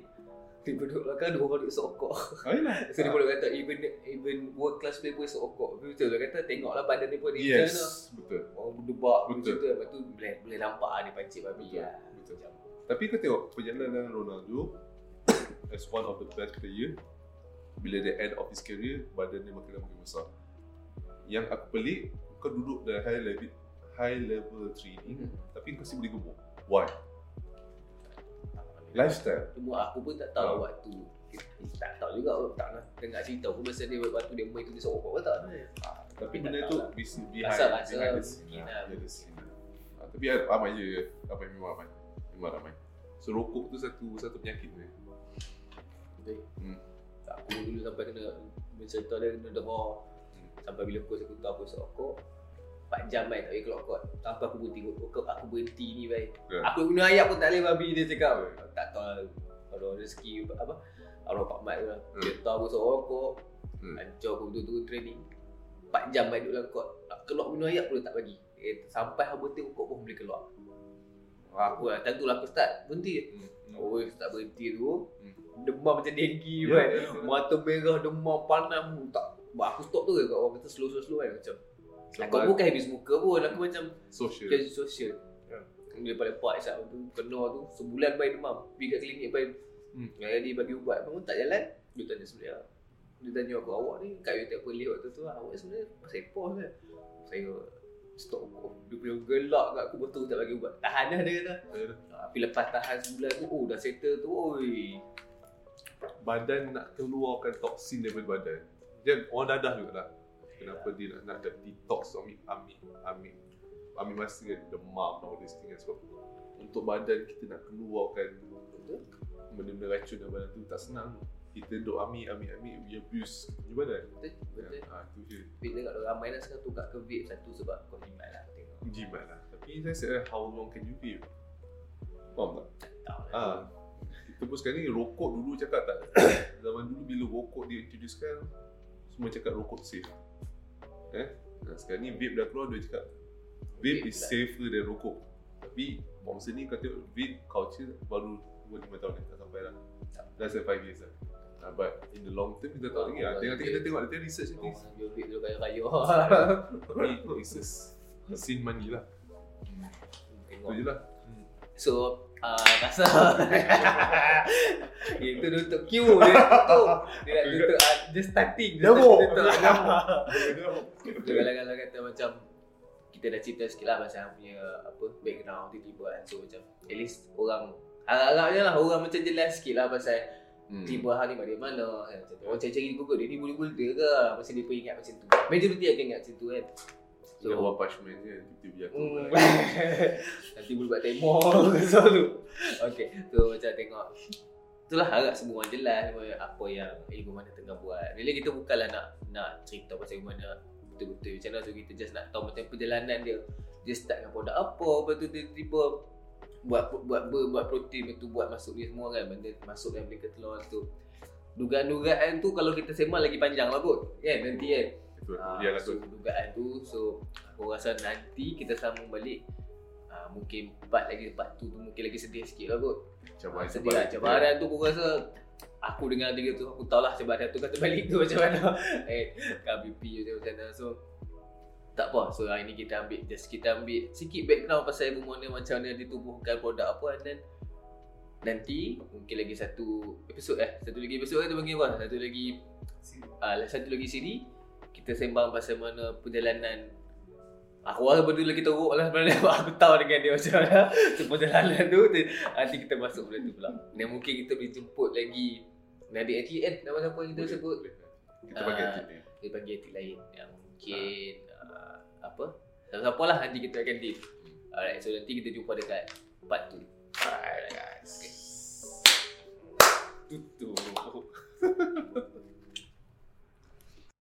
dia duduk belakang dua orang duduk sokok. Oh yalah. So ha. Dia boleh kata even even world class player pun sokok. Betul lah kata tengoklah badan dia pun dia yes. Lah. Betul. Orang berdebak betul. Betul. Lepas tu boleh boleh nampak dia pancit babi lah. Betul. Macam. Tapi kau tengok perjalanan Ronaldo as one of the best player, bila the end of his career badan dia makin makin besar. Yang aku pelik, kau duduk dalam high level high level training hmm. tapi kau masih boleh gemuk. Why? Lifestyle. Cuma aku pun tak tahu uh. waktu tak tahu juga tak nak dengar cerita pun masa dia waktu dia main tu dia sokok apa tak. Yeah. Ah, tapi benda tu behind behind the scene. Tapi ramai je apa yang memang ramai. Memang ramai. So rokok tu satu satu penyakit dia. Betul. Hmm. Aku dulu sampai kena macam tu dia kena dera sampai bila coach aku tahu aku sokok empat jam baik tak boleh keluar court sampai aku berhenti kot aku berhenti ni baik yeah. Aku guna ayat pun tak boleh babi dia cakap yeah. Tak tahu kalau rezeki apa Allah Pak Mat tu lah yeah. Dia tahu aku sokok kot yeah. Hancur aku betul-betul training empat jam baik duduk dalam court keluar guna ayat pun tak bagi eh, sampai aku berhenti kot pun boleh keluar aku lah, tentu lah aku start berhenti hmm. Oh, start berhenti tu hmm. Demam macam dengki yeah, kan yeah. Mata merah, demam, panas tak, aku stop tu kan, orang kata slow-slow kan macam aku bukan habis muka pun, aku macam social social yeah. Lepas-lepas saat tu, kena tu, sebulan baik demam pergi kat klinik baik hmm. Jadi bagi ubat, memang tak jalan dia tanya sebenarnya dia tanya aku, awak ni kat YouTube apa lewat tu tu awak sebenarnya, sepah kan saya stop aku, dia punya gelak kat aku betul tak bagi ubat. Tahan dah dia kata yeah. Tapi lepas tahan sebulan tu, oh dah settle tu, oi badan nak keluarkan toksin daripada badan. Dia orang dadah juga lah. Kenapa yeah. dia nak, nak detox, ambil, ambil, ambil, ambil masa kan, demam all these things. Sebab untuk badan kita nak keluarkan benda-benda racun dalam badan tu tak senang. Kita duduk ambil, ambil, ambil, we abuse punya badan. Betul, betul. Haa, tu je. Bila kat orang ramai lah sekarang tukar ke vape satu sebab kau jimat lah tengok. Jimat lah. Tapi saya rasa how long can you vape? Faham tak? Tak tahu lah. Haa. Kita pun sekarang ni rokok dulu cakap tak? Zaman dulu bila rokok dia introduce kan, semua cakap rokok safe. Eh? Nah, sekarang ni vape dah keluar, dia cakap vape, vape is lah. Safer than rokok. Tapi masa ni kata vape culture baru dua lima tahun ni, tak sampai lah. Less than five years lah. Ah, but in the long term kita tak tahu lagi lah. Tengok kita tengok dia research ni. Oh, dia vape dulu kaya-kaya. Tapi research sin money lah. Itu je lah. So, uh, rasa itu untuk queue dia tu. Dia nak tutup uh, just starting. Dia tutup dia galang-galang kata macam kita dah cerita sikit lah pasal punya apa background tiba-tiba kan. So macam at least orang harap-harapnya lah orang macam jelas sikit lah pasal Hmm. tiba hari ni balik mana kan macam tu orang cari-cari di Google dia ni boleh-boleh ke masa dia pun ingat macam tu majoriti akan ingat macam tu kan so dia buat parchment je tiba-tiba jatuh hmm. Nanti boleh buat demo selalu okay so macam tengok itulah agak semua orang jelas apa yang ilmu mana tengah buat bila kita bukanlah nak nak cerita pasal ilmu mana betul-betul macam mana so kita just nak tahu macam perjalanan dia dia start dengan produk apa lepas tu tiba-tiba buat buat buat, buat protein itu buat masuk ni semua kan benda masuk dalam beli telur tu dugaan-dugaan tu kalau kita semak lagi panjang lah kot kan nanti kan betul uh, dia so, dugaan tu so aku rasa nanti kita sambung balik uh, mungkin part lagi part tu mungkin lagi sedih sikit lah kot cabaran uh, sedih lah cabaran tu aku rasa aku dengar dia tu aku tahu lah cabaran tu kata balik tu macam mana eh K B P je macam mana so tak apa, so hari ni kita ambil just kita ambil sikit background pasal ilmu mana macam mana ditubuhkan produk apa dan nanti mungkin lagi satu episod eh satu lagi episod eh tu panggil apa satu lagi ah uh, satu lagi siri kita sembang pasal mana perjalanan aku rasa benda lagi teruk lah sebenarnya aku tahu dengan dia macam mana perjalanan tu nanti kita masuk benda tu pula dan mungkin kita boleh jemput lagi Nabi Ati eh nama siapa yang kita sebut kita panggil Ati ni kita panggil Ati lain yang mungkin apa? Siapa-siapa lah nanti kita akan deal. Alright, so nanti kita jumpa dekat part two. Alright guys. Tutup.